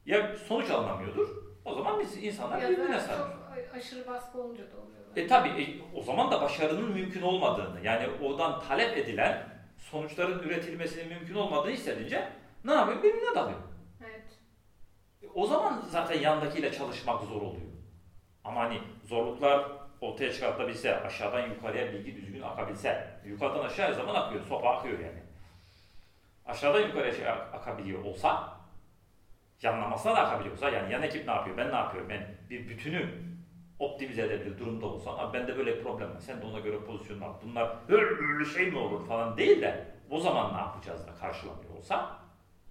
ya sonuç alınamıyordur. O zaman biz insanlar birbirine sarar. Çok aşırı baskı olunca da oluyor. E tabii e, o zaman da başarının mümkün olmadığını, yani oradan talep edilen sonuçların üretilmesinin mümkün olmadığını hissedince ne yapıyor? Birbirine dalıyor. Evet. E, o zaman zaten yandakiyle çalışmak zor oluyor. Ama hani zorluklar ortaya çıkartabilse, aşağıdan yukarıya bilgi düzgün akabilse, yukarıdan aşağıya zaman akıyor, sopa akıyor yani. Aşağıdan yukarıya şey akabiliyor olsa, yanlamasına da akabiliyorsa, yani yan ekip ne yapıyor, ben ne yapıyorum, ben bir bütünü optimize edebilir durumda olsam, ben de böyle bir problem var, sen de ona göre pozisyonlar, bunlar böyle şey mi olur falan değil de, o zaman ne yapacağız da karşılanıyor olsa,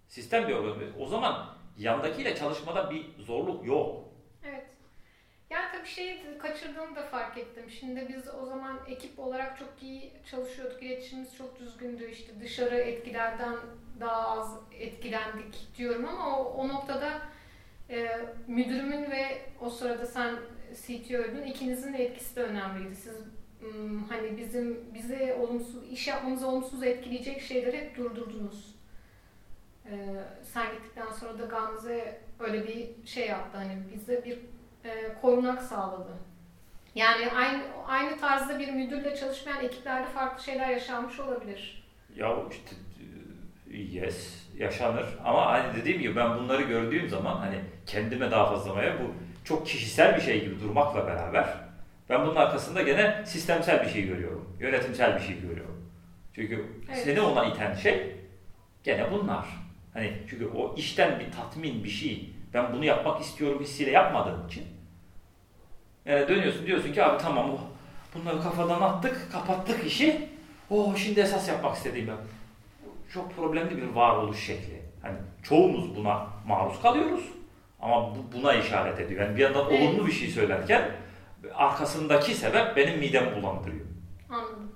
sistem bir oluyor, o zaman yandakiyle çalışmada bir zorluk yok. Evet. Yani tabii şeyi kaçırdığımı da fark ettim. Şimdi biz o zaman ekip olarak çok iyi çalışıyorduk. İletişimimiz çok düzgündü. İşte dışarı etkilerden daha az etkilendik diyorum ama o, o noktada e, müdürümün ve o sırada sen C T O'ydun. İkinizin de etkisi de önemliydi. Siz m, hani bizim bize olumsuz iş yapmamızı olumsuz etkileyecek şeyleri hep durdurdunuz. E, sen gittikten sonra da Gamze öyle bir şey yaptı. Hani bize bir E, korunak sağladı. Yani aynı aynı tarzda bir müdürle çalışmayan ekiplerde farklı şeyler yaşanmış olabilir. Ya işte yes yaşanır ama hani dediğim gibi ben bunları gördüğüm zaman hani kendime daha fazlamaya bu çok kişisel bir şey gibi durmakla beraber ben bunun arkasında gene sistemsel bir şey görüyorum. Yönetimsel bir şey görüyorum. Çünkü evet. Seni ona iten şey gene bunlar. Hani çünkü o işten bir tatmin bir şey ben bunu yapmak istiyorum hissiyle yapmadığım için. Yani dönüyorsun diyorsun ki abi tamam bunları kafadan attık, kapattık işi. Oo şimdi esas yapmak istediğim ben. Çok problemli bir varoluş şekli. Hani çoğumuz buna maruz kalıyoruz ama bu, buna işaret ediyor. Yani bir yandan olumlu bir şey söylerken arkasındaki sebep benim midemi bulandırıyor. Anladım.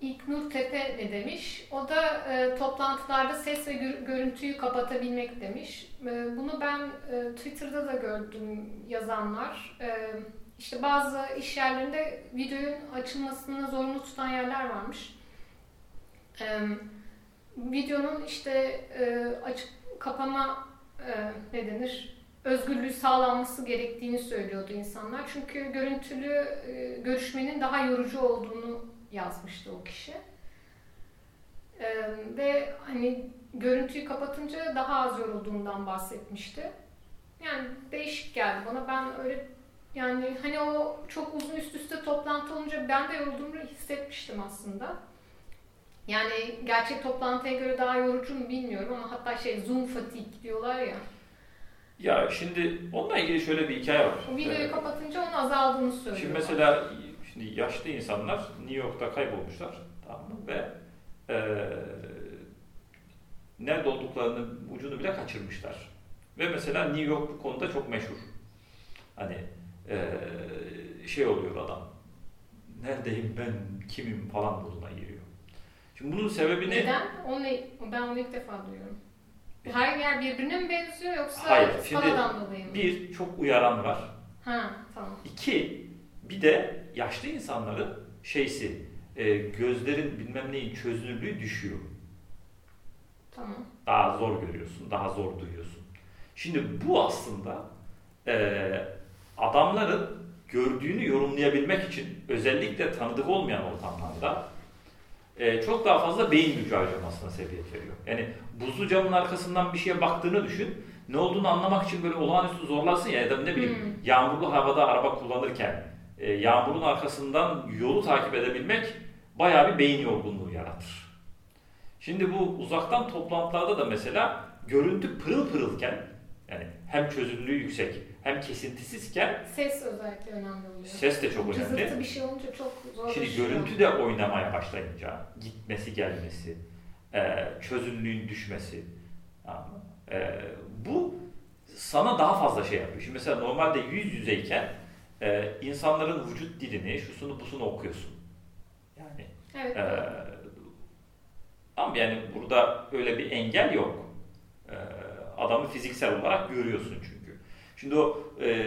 İlknur Tepe ne demiş? O da e, toplantılarda ses ve görüntüyü kapatabilmek demiş. E, bunu ben e, Twitter'da da gördüm yazanlar. E, işte bazı iş yerlerinde videonun açılmasını zorunlu tutan yerler varmış. E, videonun işte e, açıp kapama e, ne denir? Özgürlüğü sağlanması gerektiğini söylüyordu insanlar. Çünkü görüntülü e, görüşmenin daha yorucu olduğunu yazmıştı o kişi. Ee, ve hani görüntüyü kapatınca daha az yorulduğundan bahsetmişti. Yani değişik geldi bana. Ben öyle yani hani o çok uzun üst üste toplantı olunca ben de yorulduğumu hissetmiştim aslında. Yani gerçek toplantıya göre daha yorucu mu bilmiyorum ama hatta şey Zoom fatigue diyorlar ya. Ya şimdi onunla ilgili şöyle bir hikaye var. O videoyu evet. Kapatınca onun azaldığını söylüyorlar. Şimdi mesela Şimdi yaşlı insanlar New York'ta kaybolmuşlar, tamam mı? Ve ee, nerede olduklarının ucunu bile kaçırmışlar. Ve mesela New York bu konuda çok meşhur. Hani ee, şey oluyor adam, neredeyim ben, kimim falan moduna giriyor. Şimdi bunun sebebi ne? Neden? Onu, ben onu ilk defa duyuyorum. Her yer birbirine mi benziyor yoksa hayır, saladan dolayı mı? Bir, çok uyaran var. Ha, tamam. İki, bir de yaşlı insanların şeysi, e, gözlerin bilmem neyin çözünürlüğü düşüyor. Tamam. Daha zor görüyorsun, daha zor duyuyorsun. Şimdi bu aslında e, adamların gördüğünü yorumlayabilmek için özellikle tanıdık olmayan ortamlarda e, çok daha fazla beyin gücü harcamasına sebebiyet veriyor. Yani buzlu camın arkasından bir şeye baktığını düşün, ne olduğunu anlamak için böyle olağanüstü zorlarsın ya, ya da ne bileyim hmm. yağmurlu havada araba kullanırken e, yağmurun arkasından yolu takip edebilmek bayağı bir beyin yorgunluğu yaratır. Şimdi bu uzaktan toplantılarda da mesela görüntü pırıl pırılken, yani hem çözünürlüğü yüksek hem kesintisizken ses özellikle önemli oluyor. Ses de çok önemli. Cızırtı bir şey olunca çok zor. Şimdi görüntü de oynamaya başlayınca gitmesi gelmesi, çözünürlüğün düşmesi, bu sana daha fazla şey yapıyor. Şimdi mesela normalde yüz yüzeyken insanların vücut dilini, şusunu busunu okuyorsun. Yani. Evet. E, ama yani burada öyle bir engel yok. Adamı fiziksel olarak görüyorsun çünkü. Şimdi o e,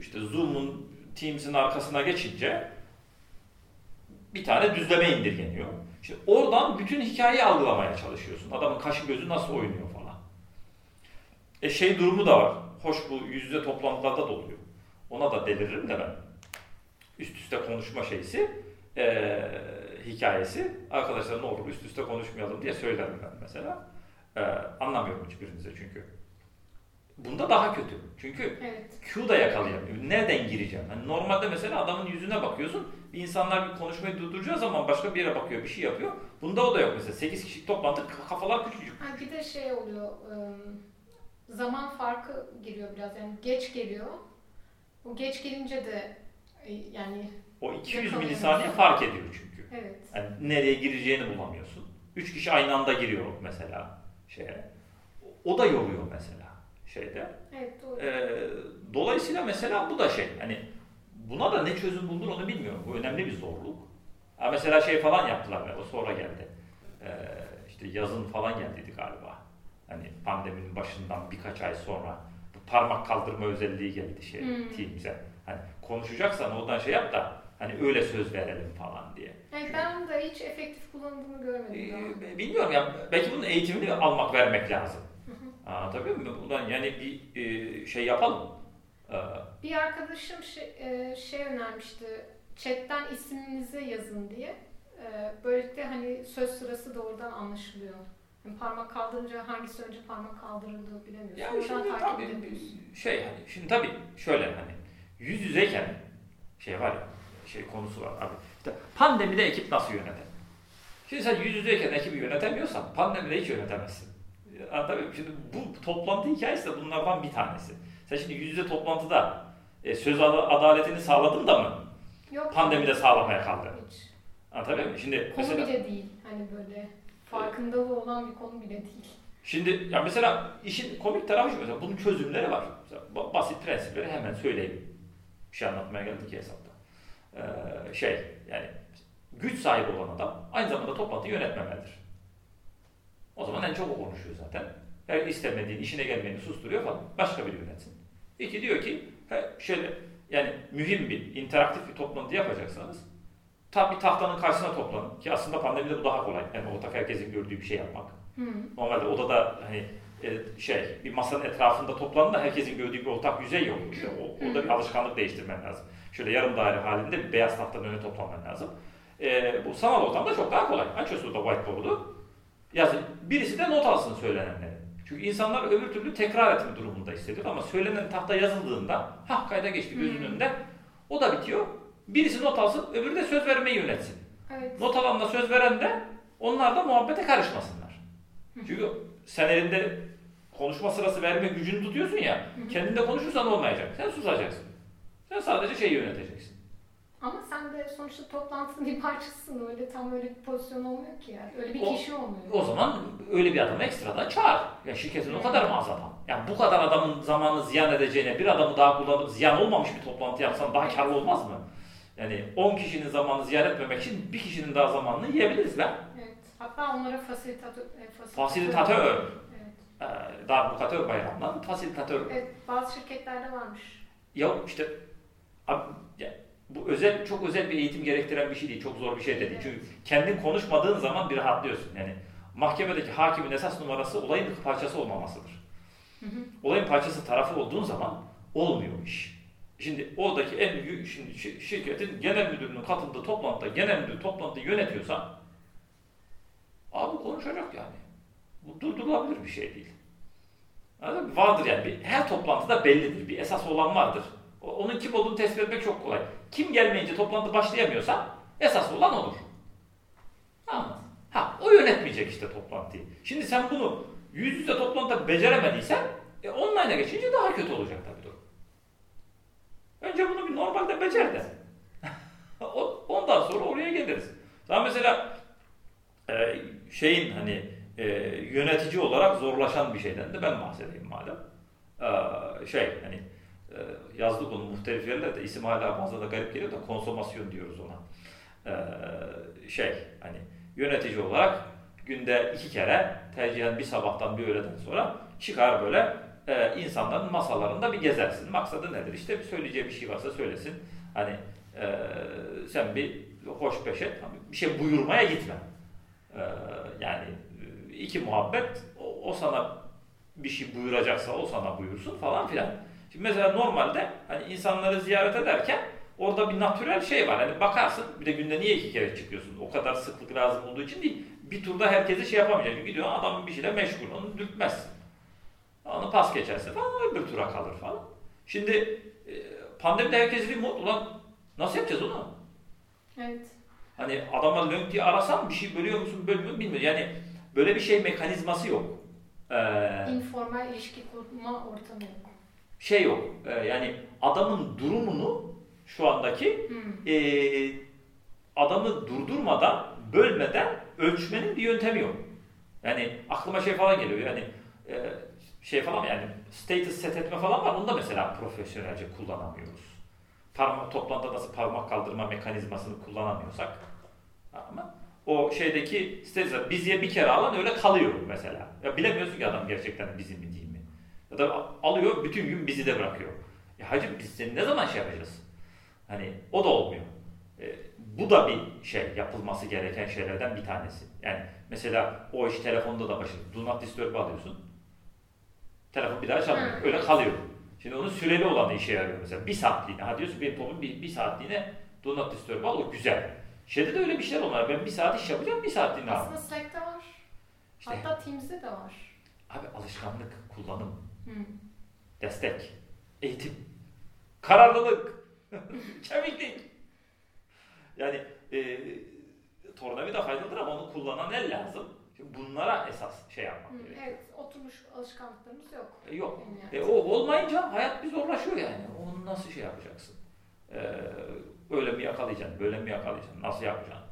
işte Zoom'un, Teams'in arkasına geçince bir tane düzleme indirgeniyor. İşte oradan bütün hikayeyi algılamaya çalışıyorsun. Adamın kaşı gözü nasıl oynuyor falan. E şey durumu da var. Hoş, bu yüz yüze toplantılarda da oluyor. Ona da deliririm de ben. Üst üste konuşma şeysi, e, hikayesi. Arkadaşlar ne olur üst üste konuşmayalım diye söylerim ben mesela. Ee, anlamıyorum hiçbirinize çünkü. Bunda daha kötü. Çünkü evet. Q da yakalayamıyor. Nereden gireceğim? Yani normalde mesela adamın yüzüne bakıyorsun. İnsanlar bir konuşmayı durduracağı zaman başka bir yere bakıyor, bir şey yapıyor. Bunda o da yok mesela. sekiz kişilik toplantı, kafalar küçücük. Ha, bir de şey oluyor. Zaman farkı giriyor biraz. Yani geç geliyor. O geç gelince de yani o iki yüz milisaniye fark ediyor çünkü. Evet. Yani nereye gireceğini bulamıyorsun. Üç kişi aynı anda giriyor mesela. Şeye. O da yoruyor mesela şeyde. Evet, doğru. Ee, dolayısıyla mesela bu da şey, hani buna da ne çözüm bulunur onu bilmiyorum. Bu önemli bir zorluk. Ha, mesela şey falan yaptılar, o sonra geldi. Ee, işte yazın falan geldiydi galiba. Hani pandeminin başından birkaç ay sonra bu parmak kaldırma özelliği geldi şey hmm. Teams'e. Hani konuşacaksan oradan şey yap da hani öyle söz verelim falan diye. Yani çünkü ben bunu da hiç efektif kullandığını görmedim. E, bilmiyorum ya. Belki bunun eğitimini almak, vermek lazım. Hı hı. Aa, tabii mi? Bundan yani bir e, şey yapalım. Ee, bir arkadaşım şey, e, şey önermişti. Chat'ten isminizi yazın diye. E, böylelikle hani söz sırası da oradan anlaşılıyor. Yani parmak kaldırınca hangisi önce parmak kaldırıldığı bilemiyorsun. Yani şimdi tabii şey hani şimdi tabii şöyle hani yüz yüzeyken şey var ya. Şey konusu var abi. İşte pandemide ekip nasıl yönetir? Şimdi sen yüz yüzeyken ekibi yönetemiyorsan pandemide hiç yönetemezsin. Anladın mı? Şimdi bu toplantı hikayesi de bunlardan bir tanesi. Sen şimdi yüz yüze toplantıda e, söz adaletini sağladın da mı? Yok. Pandemide sağlamaya kaldın. Hiç. Anladın mı? Şimdi konu mesela bile değil. Hani böyle farkındalığı olan bir konu bile değil. Şimdi ya mesela işin komik tarafı şu, mesela bunun çözümleri var. Mesela basit prensipleri hemen söyleyeyim. Bir şey anlatmaya geldik ya hesapta. Ee, şey yani güç sahibi olan adam aynı zamanda toplantıyı yönetmemelidir. O zaman en çok o konuşuyor zaten. Her istemediğin, işine gelmeyeni susturuyor falan. Başka biri yönetsin. İki diyor ki şöyle yani mühim bir, interaktif bir toplantı yapacaksanız tam bir tahtanın karşısına toplanın ki aslında pandemide bu daha kolay. Yani ortak herkesin gördüğü bir şey yapmak. Hı. Normalde odada hani şey bir masanın etrafında toplanın da herkesin gördüğü bir ortak yüzey yok. İşte o, orada bir alışkanlık değiştirmen lazım. Şöyle yarım daire halinde bir beyaz tahtanın önüne toplanman lazım. E, bu sanal ortamda çok daha kolay. Açıyorsun da whiteboard'u. Yazın. Birisi de not alsın söylenenleri. Çünkü insanlar öbür türlü tekrar etme durumunda hissediyor ama söylenen tahta yazıldığında ha kayda geçti gözünün önünde o da bitiyor. Birisi not alsın, öbürü de söz vermeyi yönetsin. Evet. Not alanla söz veren de onlar da muhabbete karışmasınlar. Çünkü sen elinde konuşma sırası verme gücünü tutuyorsun ya, kendinde konuşursan olmayacak. Sen susacaksın. Sen sadece şeyi yöneteceksin. Ama sen de sonuçta toplantının bir parçasısın. Öyle tam öyle bir pozisyon olmuyor ki yani. Öyle bir o, kişi olmuyor. O zaman öyle bir adamı ekstradan çağır. Ya şirketin o kadar mı az adam? Yani bu kadar adamın zamanını ziyan edeceğine bir adamı daha kullanıp ziyan olmamış bir toplantı yapsan daha karlı olmaz mı? Yani on kişinin zamanını ziyan etmemek için bir kişinin daha zamanını yiyebiliriz lan. Evet. Hatta onlara fasilitatör. Fasilitatör. Evet. Ee, Darbukatör bayramından fasilitatör. Evet. Bazı şirketlerde varmış. Ya işte abi, ya, bu özel, çok özel bir eğitim gerektiren bir şey değil, çok zor bir şey de değil. Evet. Çünkü kendin konuşmadığın zaman bir rahatlıyorsun. Yani mahkemedeki hakimin esas numarası olayın bir parçası olmamasıdır. Hı hı. Olayın parçası tarafı olduğun zaman olmuyor iş. Şimdi oradaki en büyük, şimdi şirketin genel müdürünün katıldığı toplantıda genel müdür toplantıyı yönetiyorsa abi konuşacak yani. Bu durdurulabilir bir şey değil. Vardır yani bir, her toplantıda bellidir bir esas olan vardır. onun kim olduğunu tespit etmek çok kolay. Kim gelmeyince toplantı başlayamıyorsa esas olan odur. Tamam mı? Ha, o yönetmeyecek işte toplantıyı. Şimdi sen bunu yüz yüze toplantıda beceremediysen e, online'a geçince daha kötü olacak tabii durum. Önce bunu bir normalde becer de. Ondan sonra oraya geliriz. Sen mesela e, şeyin hani e, yönetici olarak zorlaşan bir şeyden de ben bahsedeyim madem. E, şey hani e, yazdık onu muhtelif yerlerde, isim hala bazen de garip geliyor da konsomasyon diyoruz ona. E, şey hani yönetici olarak günde iki kere, tercihen bir sabahtan bir öğleden sonra çıkar böyle e, insanların masalarında bir gezersin. Maksadı nedir? İşte bir söyleyeceği bir şey varsa söylesin. Hani e, sen bir hoş beş et, bir şey buyurmaya gitme. E, yani iki muhabbet, o, o sana bir şey buyuracaksa o sana buyursun falan filan. Şimdi mesela normalde hani insanları ziyaret ederken orada bir natürel şey var. Hani bakarsın, bir de günde niye iki kere çıkıyorsun? O kadar sıklık lazım olduğu için değil. Bir turda herkese şey yapamayacaksın. Çünkü diyorsun adamın bir şeyle meşgul, onu dürtmezsin. Onu pas geçerse falan öbür tura kalır falan. Şimdi pandemide herkes bir mod, ulan nasıl yapacağız onu? Evet. Hani adama lönk diye arasam bir şey bölüyor musun, bölmüyor musun bilmiyorum. Yani böyle bir şey mekanizması yok. Ee, İnformal ilişki kurma ortamı yok. Şey yok. Ee, yani adamın durumunu şu andaki hmm. e, adamı durdurmadan, bölmeden ölçmenin bir yöntemi yok. Yani aklıma şey falan geliyor yani e, şey falan yani status set etme falan var. Onu da mesela profesyonelce kullanamıyoruz. Parmak, toplantıda nasıl parmak kaldırma mekanizmasını kullanamıyorsak. Ama o şeydeki status'a bizye bir kere alan öyle kalıyor mesela. Ya bilemiyorsun ki adam gerçekten bizi mi değil mi? Ya da alıyor bütün gün bizi de bırakıyor. Ya hacım biz seni ne zaman şey yapacağız? Hani o da olmuyor. E, bu da bir şey, yapılması gereken şeylerden bir tanesi. Yani mesela o iş telefonda da başlıyor. Do not disturb'u alıyorsun. Telefon bir daha çalmıyor. Ha. Öyle kalıyor. Şimdi onun süreli olanı işe yarıyor mesela. Bir saatliğine. Ha diyorsun benim toplum bir, bir saatliğine do not disturb'u al. O güzel. Şeyde de öyle bir şeyler onlar. Ben bir saat iş yapacağım, bir saatliğine al. Aslında Slack'te var. İşte. Hatta Teams'de de var. Abi alışkanlık, kullanım, Hı. destek, eğitim, kararlılık. Kemiklik. Yani e, tornavida faydalıdır ama onu kullanan el lazım. Şimdi bunlara esas şey yapmak Hı, gerekiyor. Evet, oturmuş alışkanlıklarımız yok. E, yok. Yani. E, o olmayınca hayat bir zorlaşıyor yani. Onu nasıl şey yapacaksın? E, öyle mi yakalayacaksın, böyle mi yakalayacaksın, nasıl yapacaksın?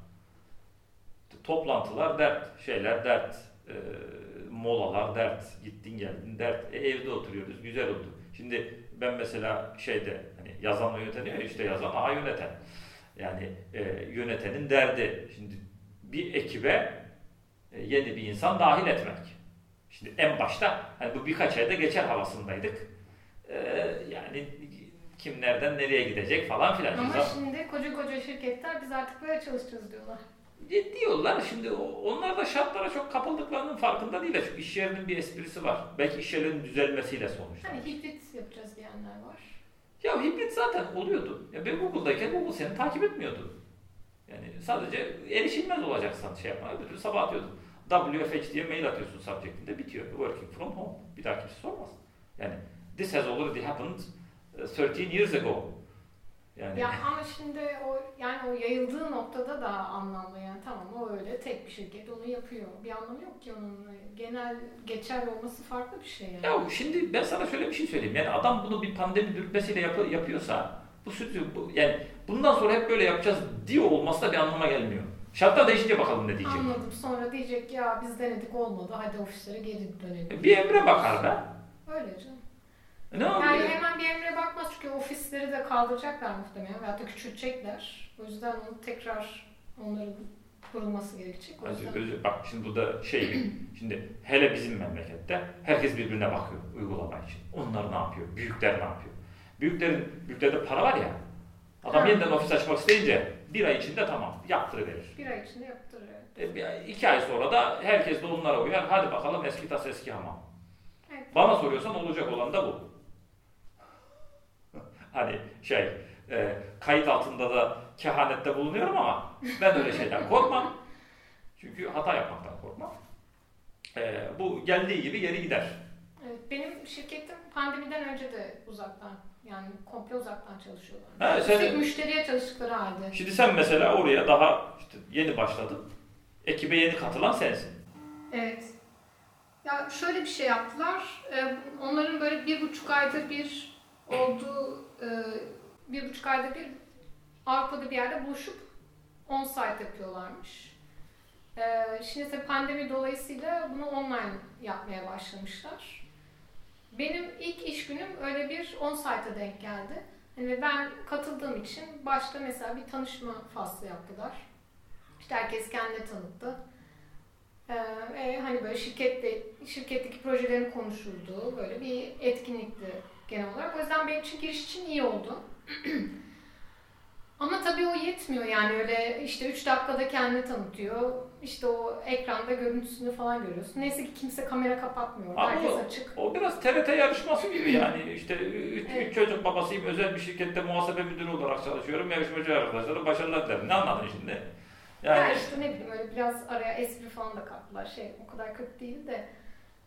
Toplantılar dert, şeyler dert, e, molalar dert, gittin geldin dert. E, evde oturuyoruz, güzel oldu. Şimdi ben mesela şeyde hani yazanla yöneteniyor işte yazan aha yöneten. Yani e, yönetenin derdi şimdi bir ekibe e, yeni bir insan dahil etmek. Şimdi en başta hani bu birkaç ayda geçer havasındaydık. E, yani kim nereden nereye gidecek falan filan. Ama Zan... şimdi koca koca şirketler biz artık böyle çalışacağız diyorlar. E, diyorlar şimdi onlar da şartlara çok kapıldıklarının farkında değiller. Çünkü iş yerinin bir esprisi var. Belki iş yerinin düzelmesiyle sonuçta. Hani hibrit yapacağız diyenler var. Ya hibrit zaten oluyordu. Ya ben Google'dayken Google seni takip etmiyordu. Yani sadece erişilmez olacaksan şey yapmaya bir türlü sabah atıyordum. W F H diye mail atıyorsun subject'inde bitiyor. Working from home. Bir daha kimse sormaz. Yani this has already happened thirteen years ago. Yani. Ya ama şimdi o yani o yayıldığı noktada da anlamlı yani tamam o öyle tek bir şirket onu yapıyor. Bir anlamı yok ki onun genel geçerli olması farklı bir şey yani. Ya şimdi ben sana şöyle bir şey söyleyeyim yani adam bunu bir pandemi dürtmesiyle yap- yapıyorsa bu sürü bu yani bundan sonra hep böyle yapacağız diye olması da bir anlama gelmiyor. Şartlar değişince bakalım ne diyecek. Anladım sonra diyecek ya biz denedik olmadı hadi ofislere geri dönelim. Bir emre bakar be. Öyle canım. Ne yani ya? Hemen bir emre bakmaz çünkü ofisleri de kaldıracaklar muhtemelen veyahut da küçültecekler. O yüzden onu tekrar onların kurulması gerekecek. O yüzden... Özür, bak şimdi burada şey, şimdi hele bizim memlekette herkes birbirine bakıyor uygulama için. Onlar ne yapıyor? Büyükler ne yapıyor? Büyüklerin, büyüklerde para var ya, adam ha. yeniden ofis açmak isteyince bir ay içinde tamam yaptırıverir. Bir ay içinde yaptırır. E, iki ay sonra da herkes de onlara uyar. Hadi bakalım eski tas eski hamam. Evet. Bana soruyorsan olacak olan da bu. Hani şey, e, kayıt altında da kehanette bulunuyorum ama ben öyle şeyden korkmam. Çünkü hata yapmaktan korkmam. E, bu geldiği gibi geri gider. Evet, benim şirketim pandemiden önce de uzaktan Yani komple uzaktan çalışıyorlar. He, sen, Tek müşteriye çalıştıkları halde. Şimdi sen mesela oraya daha işte yeni başladın. Ekibe yeni katılan sensin. Evet. Ya şöyle bir şey yaptılar. Onların böyle bir buçuk ayda bir olduğu, bir buçuk ayda bir Avrupa'da bir yerde buluşup on-site yapıyorlarmış. Şimdi ise pandemi dolayısıyla bunu online yapmaya başlamışlar. Benim ilk iş günüm öyle bir on-site'a denk geldi. Yani ben katıldığım için başta mesela bir tanışma faslı yaptılar. İşte herkes kendini tanıttı. Ee, hani böyle şirkette, şirketteki projelerin konuşulduğu böyle bir etkinlikti genel olarak. O yüzden benim için giriş için iyi oldu. Ama tabii o yetmiyor yani öyle işte üç dakikada kendini tanıtıyor. İşte o ekranda görüntüsünü falan görüyorsun. Neyse ki kimse kamera kapatmıyor. Ama herkes açık. O biraz T R T yarışması gibi yani. İşte üç, evet. üç çocuk babasıyım, özel bir şirkette muhasebe müdürü olarak çalışıyorum. Yarışmacı arkadaşlara başarılar dilerim. Ne anladın şimdi? Yani ya işte ne bileyim öyle biraz araya espri falan da kattılar. Şey o kadar kötü değildi de.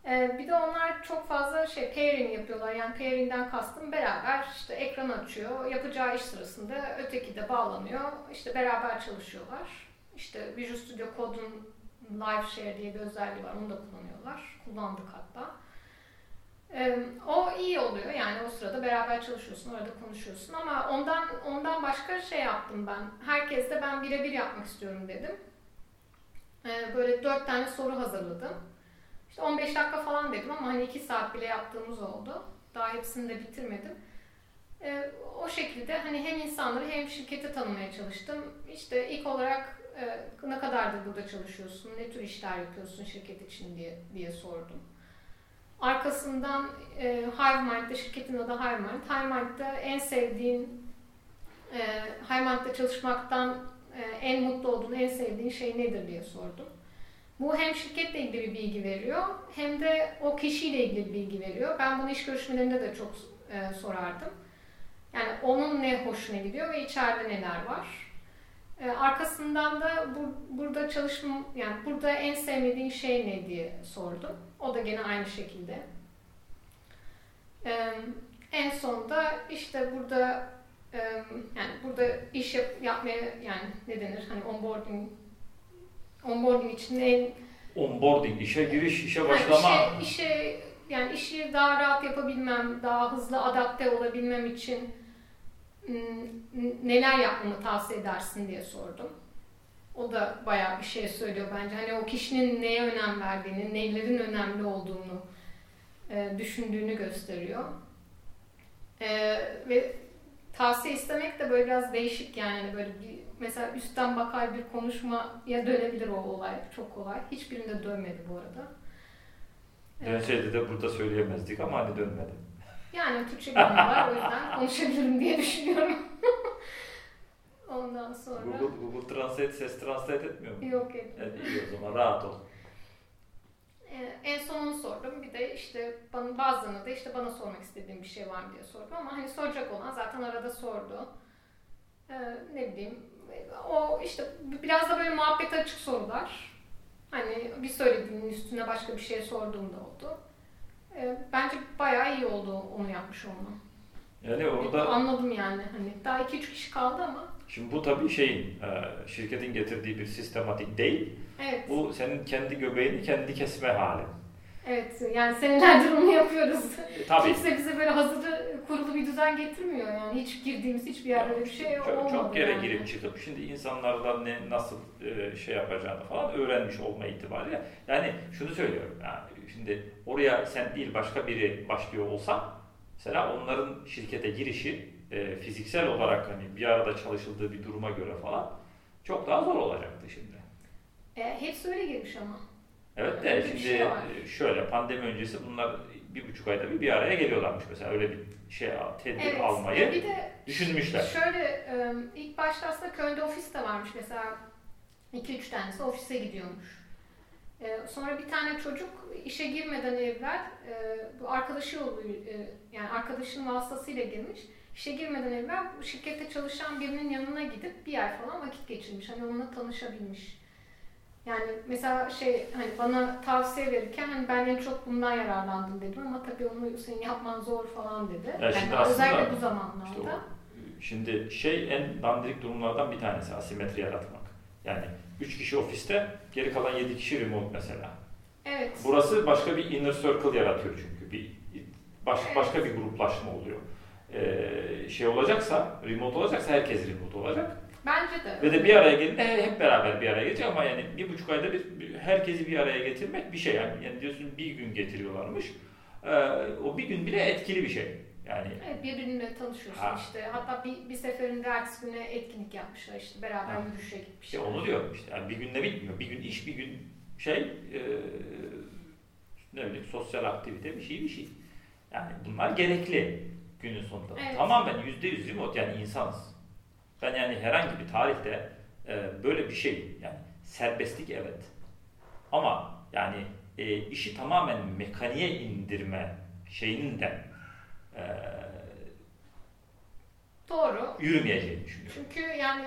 Ee, bir de onlar çok fazla şey pairing yapıyorlar. Yani pairing'den kastım beraber işte ekran açıyor. Yapacağı iş sırasında öteki de bağlanıyor. İşte beraber çalışıyorlar. İşte Visual Studio Code'un Live Share diye bir özelliği var. Onu da kullanıyorlar. Kullandık hatta. Ee, o iyi oluyor. Yani o sırada beraber çalışıyorsun, orada konuşuyorsun ama ondan ondan başka şey yaptım ben. Herkesle ben birebir yapmak istiyorum dedim. Ee, böyle dört tane soru hazırladım. İşte on beş dakika falan dedim ama hani iki saat bile yaptığımız oldu. Daha hepsini de bitirmedim. Ee, o şekilde hani hem insanları hem şirketi tanımaya çalıştım. İşte ilk olarak e, ne kadardır burada çalışıyorsun, ne tür işler yapıyorsun şirket için diye diye sordum. Arkasından e, Hivemind'de, şirketin adı Hivemind. Hivemind'de en sevdiğin, e, Hivemind'de çalışmaktan e, en mutlu olduğun, en sevdiğin şey nedir diye sordum. Bu hem şirketle ilgili bir bilgi veriyor, hem de o kişiyle ilgili bir bilgi veriyor. Ben bunu iş görüşmelerinde de çok e, sorardım. Yani onun ne hoşuna gidiyor ve içeride neler var. E, arkasından da bu, burada çalışma, yani burada en sevmediğin şey ne diye sordum. O da gene aynı şekilde. E, en sonda işte burada e, yani burada iş yap, yapmaya yani ne denir hani onboarding onboarding için en onboarding işe giriş işe başlama yani işe, işe yani işi daha rahat yapabilmem, daha hızlı adapte olabilmem için neler yapmamı tavsiye edersin diye sordum. O da bayağı bir şey söylüyor bence. Hani o kişinin neye önem verdiğini, nelerin önemli olduğunu e, düşündüğünü gösteriyor. E, ve tavsiye istemek de böyle biraz değişik yani böyle bir mesela üstten bakar bir konuşmaya dönebilir o olay. Çok kolay. Hiçbirinde dönmedi bu arada. Dönseydi de burada söyleyemezdik ama hani dönmedi. Yani Türkçe bilmiyorlar o yüzden konuşabilirim diye düşünüyorum. Ondan sonra... Google, Google Translate ses translate etmiyor mu? Yok etmiyor. Evet, iyi o zaman rahat ol. Ee, en son onu sordum. Bir de işte bana, bazılarına da işte bana sormak istediğim bir şey var mı diye sordum ama hani soracak olan zaten arada sordu. Ee, ne bileyim o işte biraz da böyle muhabbet açık sorular. Hani bir söylediğinin üstüne başka bir şey sorduğum da oldu. Ee, bence bayağı iyi oldu onu yapmış olmam. Yani orada anladım yani hani daha iki üç kişi kaldı ama. Şimdi bu tabii şeyin şirketin getirdiği bir sistematik değil. Evet. Bu senin kendi göbeğini kendi kesme hali. Evet yani senelerdir onu yapıyoruz. Tabii. Kimse bize böyle hazırda kurulu bir düzen getirmiyor yani hiç girdiğimiz hiçbir yerde yani, bir şey çok, olmadı. Çok yere yani. girip çıkıp şimdi insanlardan ne nasıl şey yapacağını falan öğrenmiş olma itibariyle yani şunu söylüyorum yani şimdi oraya sen değil başka biri başlıyor olsa mesela onların şirkete girişi e, fiziksel olarak hani bir arada çalışıldığı bir duruma göre falan çok daha zor olacaktı şimdi. E, hepsi öyle girmiş ama. Evet de öyle şimdi şey şöyle pandemi öncesi bunlar bir buçuk ayda bir bir araya geliyorlarmış mesela öyle bir şey tedbir evet, almayı bir de düşünmüşler. Şöyle e, ilk başta aslında Köln'de ofis de varmış mesela iki üç tanesi ofise gidiyormuş. Sonra bir tane çocuk işe girmeden evvel bu arkadaşı yani arkadaşının vasıtasıyla girmiş. İşe girmeden evvel şirkette çalışan birinin yanına gidip bir ay falan vakit geçirmiş. Hani onunla tanışabilmiş. Yani mesela şey, hani bana tavsiye verirken hani ben en çok bundan yararlandım dedim ama tabii onu senin yapman zor falan dedi. Ya yani özellikle bu zamanlarda. Işte o, şimdi şey en dandirik durumlardan bir tanesi asimetri yaratmak. Yani üç kişi ofiste, geri kalan yedi kişi remote mesela. Evet. Burası başka bir inner circle yaratıyor çünkü. Bir baş, evet. Başka bir gruplaşma oluyor. Ee, şey olacaksa, remote olacaksa herkes remote olacak. Bence de. Ve de bir araya gelince hep beraber bir araya gelecek ama yani bir buçuk ayda bir herkesi bir araya getirmek bir şey yani. Yani diyorsun bir gün getiriyorlarmış. Ee, o bir gün bile etkili bir şey. Yani evet, birbirine tanışıyorsun ha. işte. Hatta bir, bir seferinde ertesi güne etkinlik yapmışlar işte. Beraber ha. yürüyüşe gitmişler. İşte onu diyorum işte. Yani bir günde bitmiyor. Bir gün iş, bir gün şey, e, ne bileyim sosyal aktivite bir şey bir şey. Yani bunlar gerekli günün sonunda. Evet. Tamamen yüzde yüz remote yani insanız. Ben yani herhangi bir tarihte e, böyle bir şey yani serbestlik evet ama yani e, işi tamamen mekaniğe indirme şeyinin de e, doğru yürümeyeceğini düşünüyorum. Çünkü yani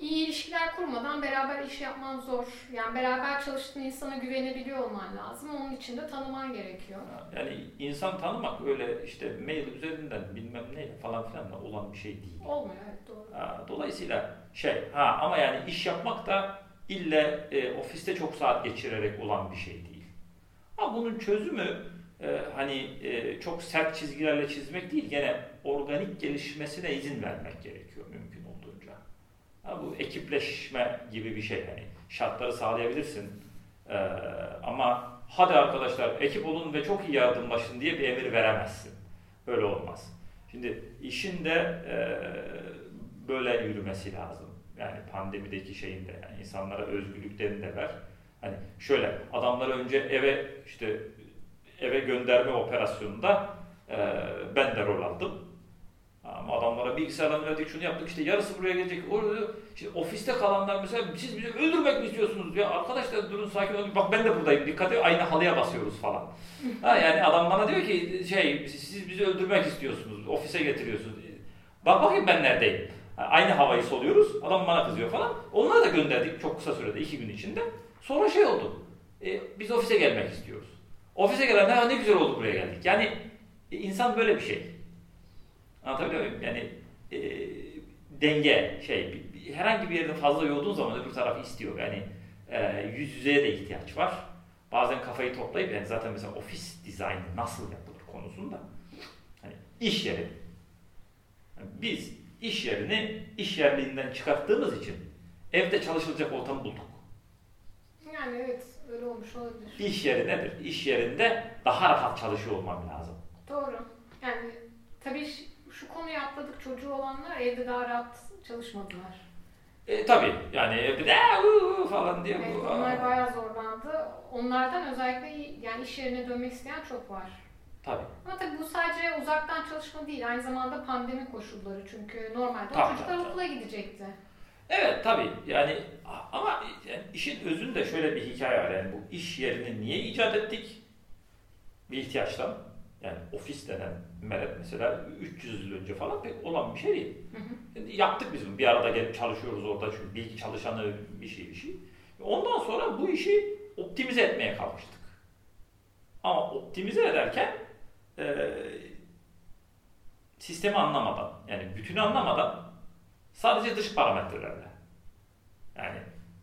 iyi ilişkiler kurmadan beraber iş yapman zor. Yani beraber çalıştığın insana güvenebiliyor olman lazım. Onun için de tanıman gerekiyor. Yani insan tanımak öyle işte mail üzerinden bilmem ne falan filanla olan bir şey değil. Olmuyor, evet doğru. Ha, dolayısıyla şey ha ama yani iş yapmak da illa e, ofiste çok saat geçirerek olan bir şey değil. Ha bunun çözümü e, hani e, çok sert çizgilerle çizmek değil, gene organik gelişmesine izin vermek gerekiyor mümkün olduğunca. Ha, bu ekipleşme gibi bir şey yani şartları sağlayabilirsin ee, ama hadi arkadaşlar ekip olun ve çok iyi yardımlaşın diye bir emir veremezsin. Öyle olmaz. Şimdi işin de e, böyle yürümesi lazım. Yani pandemideki şeyin de yani insanlara özgürlüklerini de ver. Hani şöyle adamları önce eve işte eve gönderme operasyonunda e, ben de rol aldım. Ama adamlara bilgisayardan verdik, şunu yaptık, işte yarısı buraya gelecek, orada işte ofiste kalanlar mesela siz bizi öldürmek mi istiyorsunuz ya arkadaşlar durun sakin olun, bak ben de buradayım, dikkat edin, aynı halıya basıyoruz falan. Ha, yani adam bana diyor ki şey siz bizi öldürmek istiyorsunuz, ofise getiriyorsunuz, bak bakayım ben neredeyim, aynı havayı soluyoruz, adam bana kızıyor falan. Onları da gönderdik çok kısa sürede, iki gün içinde. Sonra şey oldu, e, biz ofise gelmek istiyoruz. Ofise gelenler ne güzel oldu buraya geldik. Yani insan böyle bir şey. Anlatabiliyor muyum? Yani e, denge, şey, herhangi bir yerden fazla yorduğun zaman öbür tarafı istiyor. Yani e, yüz yüzeye de ihtiyaç var. Bazen kafayı toplayıp, yani zaten mesela ofis dizaynı nasıl yapılır konusunda. Hani iş yeri. Yani biz iş yerini iş yerliğinden çıkarttığımız için evde çalışılacak ortamı bulduk. Yani evet, öyle olmuş olabilir. İş yeri nedir? İş yerinde daha rahat çalışıyor olmam lazım. Doğru. Yani tabii şu konuyu atladık, çocuğu olanlar evde daha rahat çalışmadılar. E tabii yani evde de falan diye evet, bu. Onlar bayağı zorlandı. Onlardan özellikle yani iş yerine dönmek isteyen çok var. Tabii. Ama tabii bu sadece uzaktan çalışma değil, aynı zamanda pandemi koşulları çünkü normalde tabii, çocuklar tabii. okula gidecekti. Evet tabii yani ama yani işin özünde şöyle bir hikaye var yani bu iş yerini niye icat ettik? Bir ihtiyaçtan. Yani ofis denen merak mesela üç yüz yıl önce falan pek olan bir şey değil. Hı hı. Yani yaptık biz bunu. Bir arada gelip çalışıyoruz orada çünkü bilgi çalışanı bir şey bir şey. Ondan sonra bu işi optimize etmeye kalkıştık. Ama optimize ederken e, sistemi anlamadan yani bütünü anlamadan sadece dış parametrelerle yani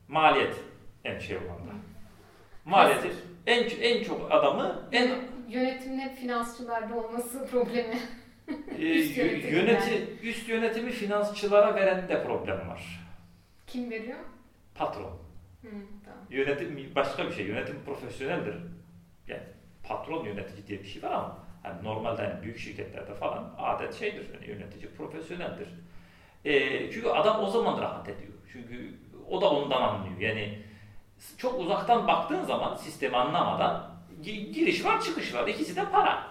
maliyet en şey olan da. Maliyeti en, en çok adamı en yönetimle finansçılarda olması problemi. üst, yönetimi yöneti, yani. Üst yönetimi finansçılara veren de problem var. Kim veriyor? Patron. Hı, tamam. Yönetim başka bir şey. Yönetim profesyoneldir. Yani patron yönetici diye bir şey var ama yani normalde hani büyük şirketlerde falan adet şeydir. Yani yönetici profesyoneldir. E, çünkü adam o zaman rahat ediyor. Çünkü o da ondan anlıyor. Yani çok uzaktan baktığın zaman sistemi anlamadan giriş var, çıkış var. İkisi de para.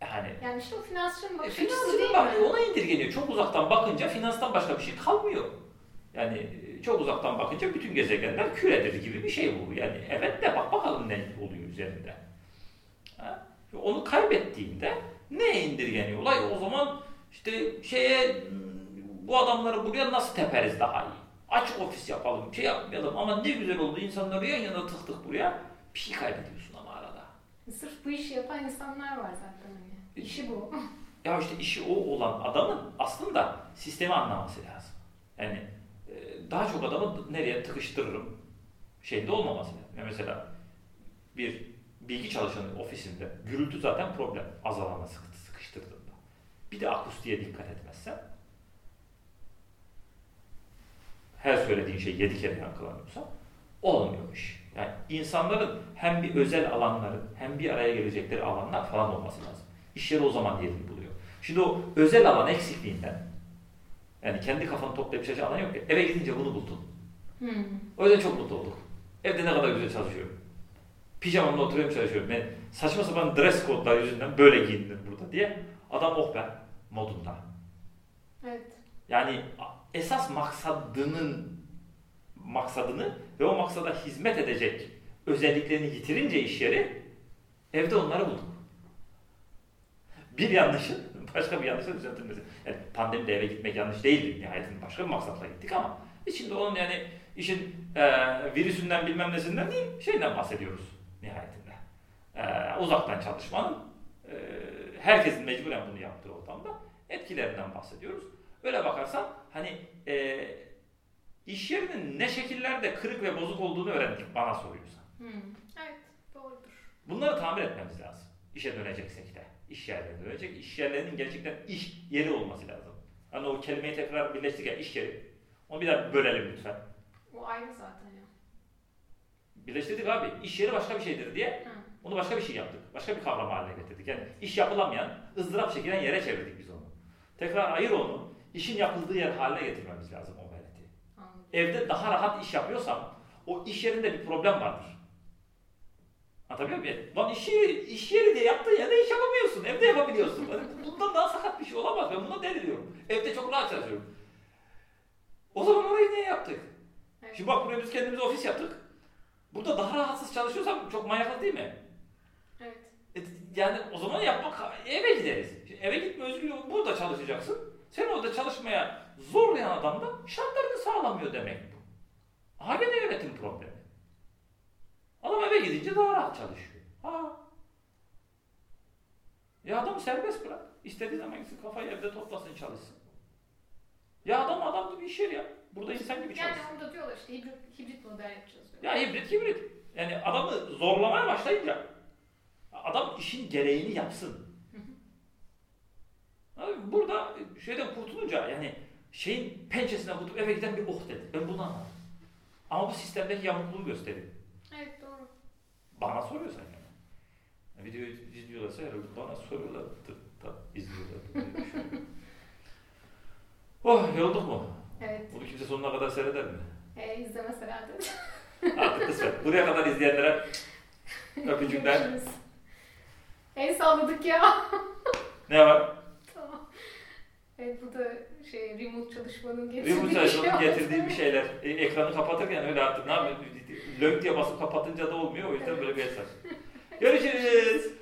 Yani, yani işte o finansçının bakışı e, bakıyor, ona indirgeniyor. Çok uzaktan bakınca finanstan başka bir şey kalmıyor. Yani çok uzaktan bakınca bütün gezegenler küredir gibi bir şey bu. Yani evet de bak bakalım ne oluyor üzerinde. Ha? Onu kaybettiğinde ne indirgeniyor olay? O zaman işte şeye bu adamları buraya nasıl teperiz daha iyi? Açık ofis yapalım, şey yapmayalım ama ne güzel oldu, insanları yan yana tıktık buraya. Bir şey kaybediyorsun ama arada. Sırf bu işi yapan insanlar var zaten. Yani. İşi bu. Ya işte işi o olan adamın aslında sistemi anlaması lazım. Yani daha çok adamı nereye tıkıştırırım şeyinde olmaması lazım. Yani mesela bir bilgi çalışanı ofisinde gürültü zaten problem. Az alana sıkıntı sıkıştırdığında. Bir de akustiğe dikkat etmezsen, her söylediğin şey yedi kere yankılanıyorsa olmuyor iş. Yani insanların hem bir özel alanları hem bir araya gelecekleri alanlar falan olması lazım. İş yeri o zaman yerini buluyor. Şimdi o özel alan eksikliğinden, yani kendi kafanı toplayıp çalışan alan yok ki, eve gidince bunu buldun. Hmm. O yüzden çok mutlu olduk. Evde ne kadar güzel çalışıyorum. Pijamamla oturuyorum, çalışıyorum. Ben saçma sapan dress code'lar yüzünden böyle giyindim burada diye adam oh ben modunda. Evet. Yani esas maksadının maksadını ve o maksada hizmet edecek özelliklerini yitirince iş yeri, evde onları bulduk. Bir yanlışın başka bir yanlışa düzeltilmesi. Yani pandemide eve gitmek yanlış değildi nihayetinde, başka bir maksatla gittik ama içinde onun yani işin e, virüsünden bilmem nesinden değil, şeyden bahsediyoruz nihayetinde. E, uzaktan çalışmanın e, herkesin mecburen bunu yaptığı ortamda etkilerinden bahsediyoruz. Öyle bakarsan hani e, iş yerinin ne şekillerde kırık ve bozuk olduğunu öğrendik bana soruyorsan. Hmm, evet, doğrudur. Bunları tamir etmemiz lazım. İşe döneceksek de, iş yerlerine dönecek. İş yerlerinin gerçekten iş yeri olması lazım. Hani o kelimeyi tekrar birleştik ya, iş yeri. Onu bir daha bölelim lütfen. O ayrı zaten ya. Birleştirdik abi, iş yeri başka bir şeydir diye. Hı. Onu başka bir şey yaptık. Başka bir kavram haline getirdik. Yani iş yapılamayan, ızdırap çekilen yere çevirdik biz onu. Tekrar ayır onu. İşin yapıldığı yer haline getirmemiz lazım o gayreti. Evde daha rahat iş yapıyorsam o iş yerinde bir problem vardır. Anlatabiliyor muyum? Lan iş yeri, iş yeri diye yaptığın yerde iş yapamıyorsun. Evde yapabiliyorsun. Bundan daha sakat bir şey olamaz. Ben buna deliriyorum. Evde çok rahat çalışıyorum. O zaman orayı niye yaptık? Evet. Şimdi bak, buraya biz kendimize ofis yaptık. Burada daha rahatsız çalışıyorsam çok manyaklı değil mi? Evet. E, yani o zaman yapmak, eve gideriz. Şimdi eve gitme özgürlüğü, burada çalışacaksın. Sen orada çalışmaya zorlayan adam da şartlarını sağlamıyor demek bu. Hâlâ yönetim problemi. Adam eve gidince daha rahat çalışıyor. Ha. Ya adamı serbest bırak. İstediği zaman gitsin, kafayı evde toplasın, çalışsın. Ya adam adam gibi iş yeri ya. Burada insan gibi çalışsın. Yani burada diyorlar işte hibrit, hibrit model yapacağız diyor. Ya hibrit hibrit. Yani adamı zorlamaya başlayınca adam işin gereğini yapsın. Burada şeyden kurtulunca, yani şeyin pençesinden kurtulup eve giden bir oh dedi. Ben bunu anladım. Ama bu sistemdeki yamukluğu gösteriyor. Evet, doğru. Bana soruyorsan yani. Videoyu izliyorlarsa herhalde bana soruyorlar. Tıpta izliyorlar. Oh, yorulduk mu? Evet. Bunu kimse sonuna kadar seyreder mi? Eee izlemez herhalde. Artık kısmet. Buraya kadar izleyenlere öpücükler. El salladık ya. Ne var? Evet, bu da şey, remote çalışmanın getirdiği, remote çalışmanın şey getirdiği bir şeyler. E, ekranı kapatırken öyle artık ne yapayım? Lönk diye basıp kapatınca da olmuyor. O yüzden evet. Böyle bir eser. Görüşürüz.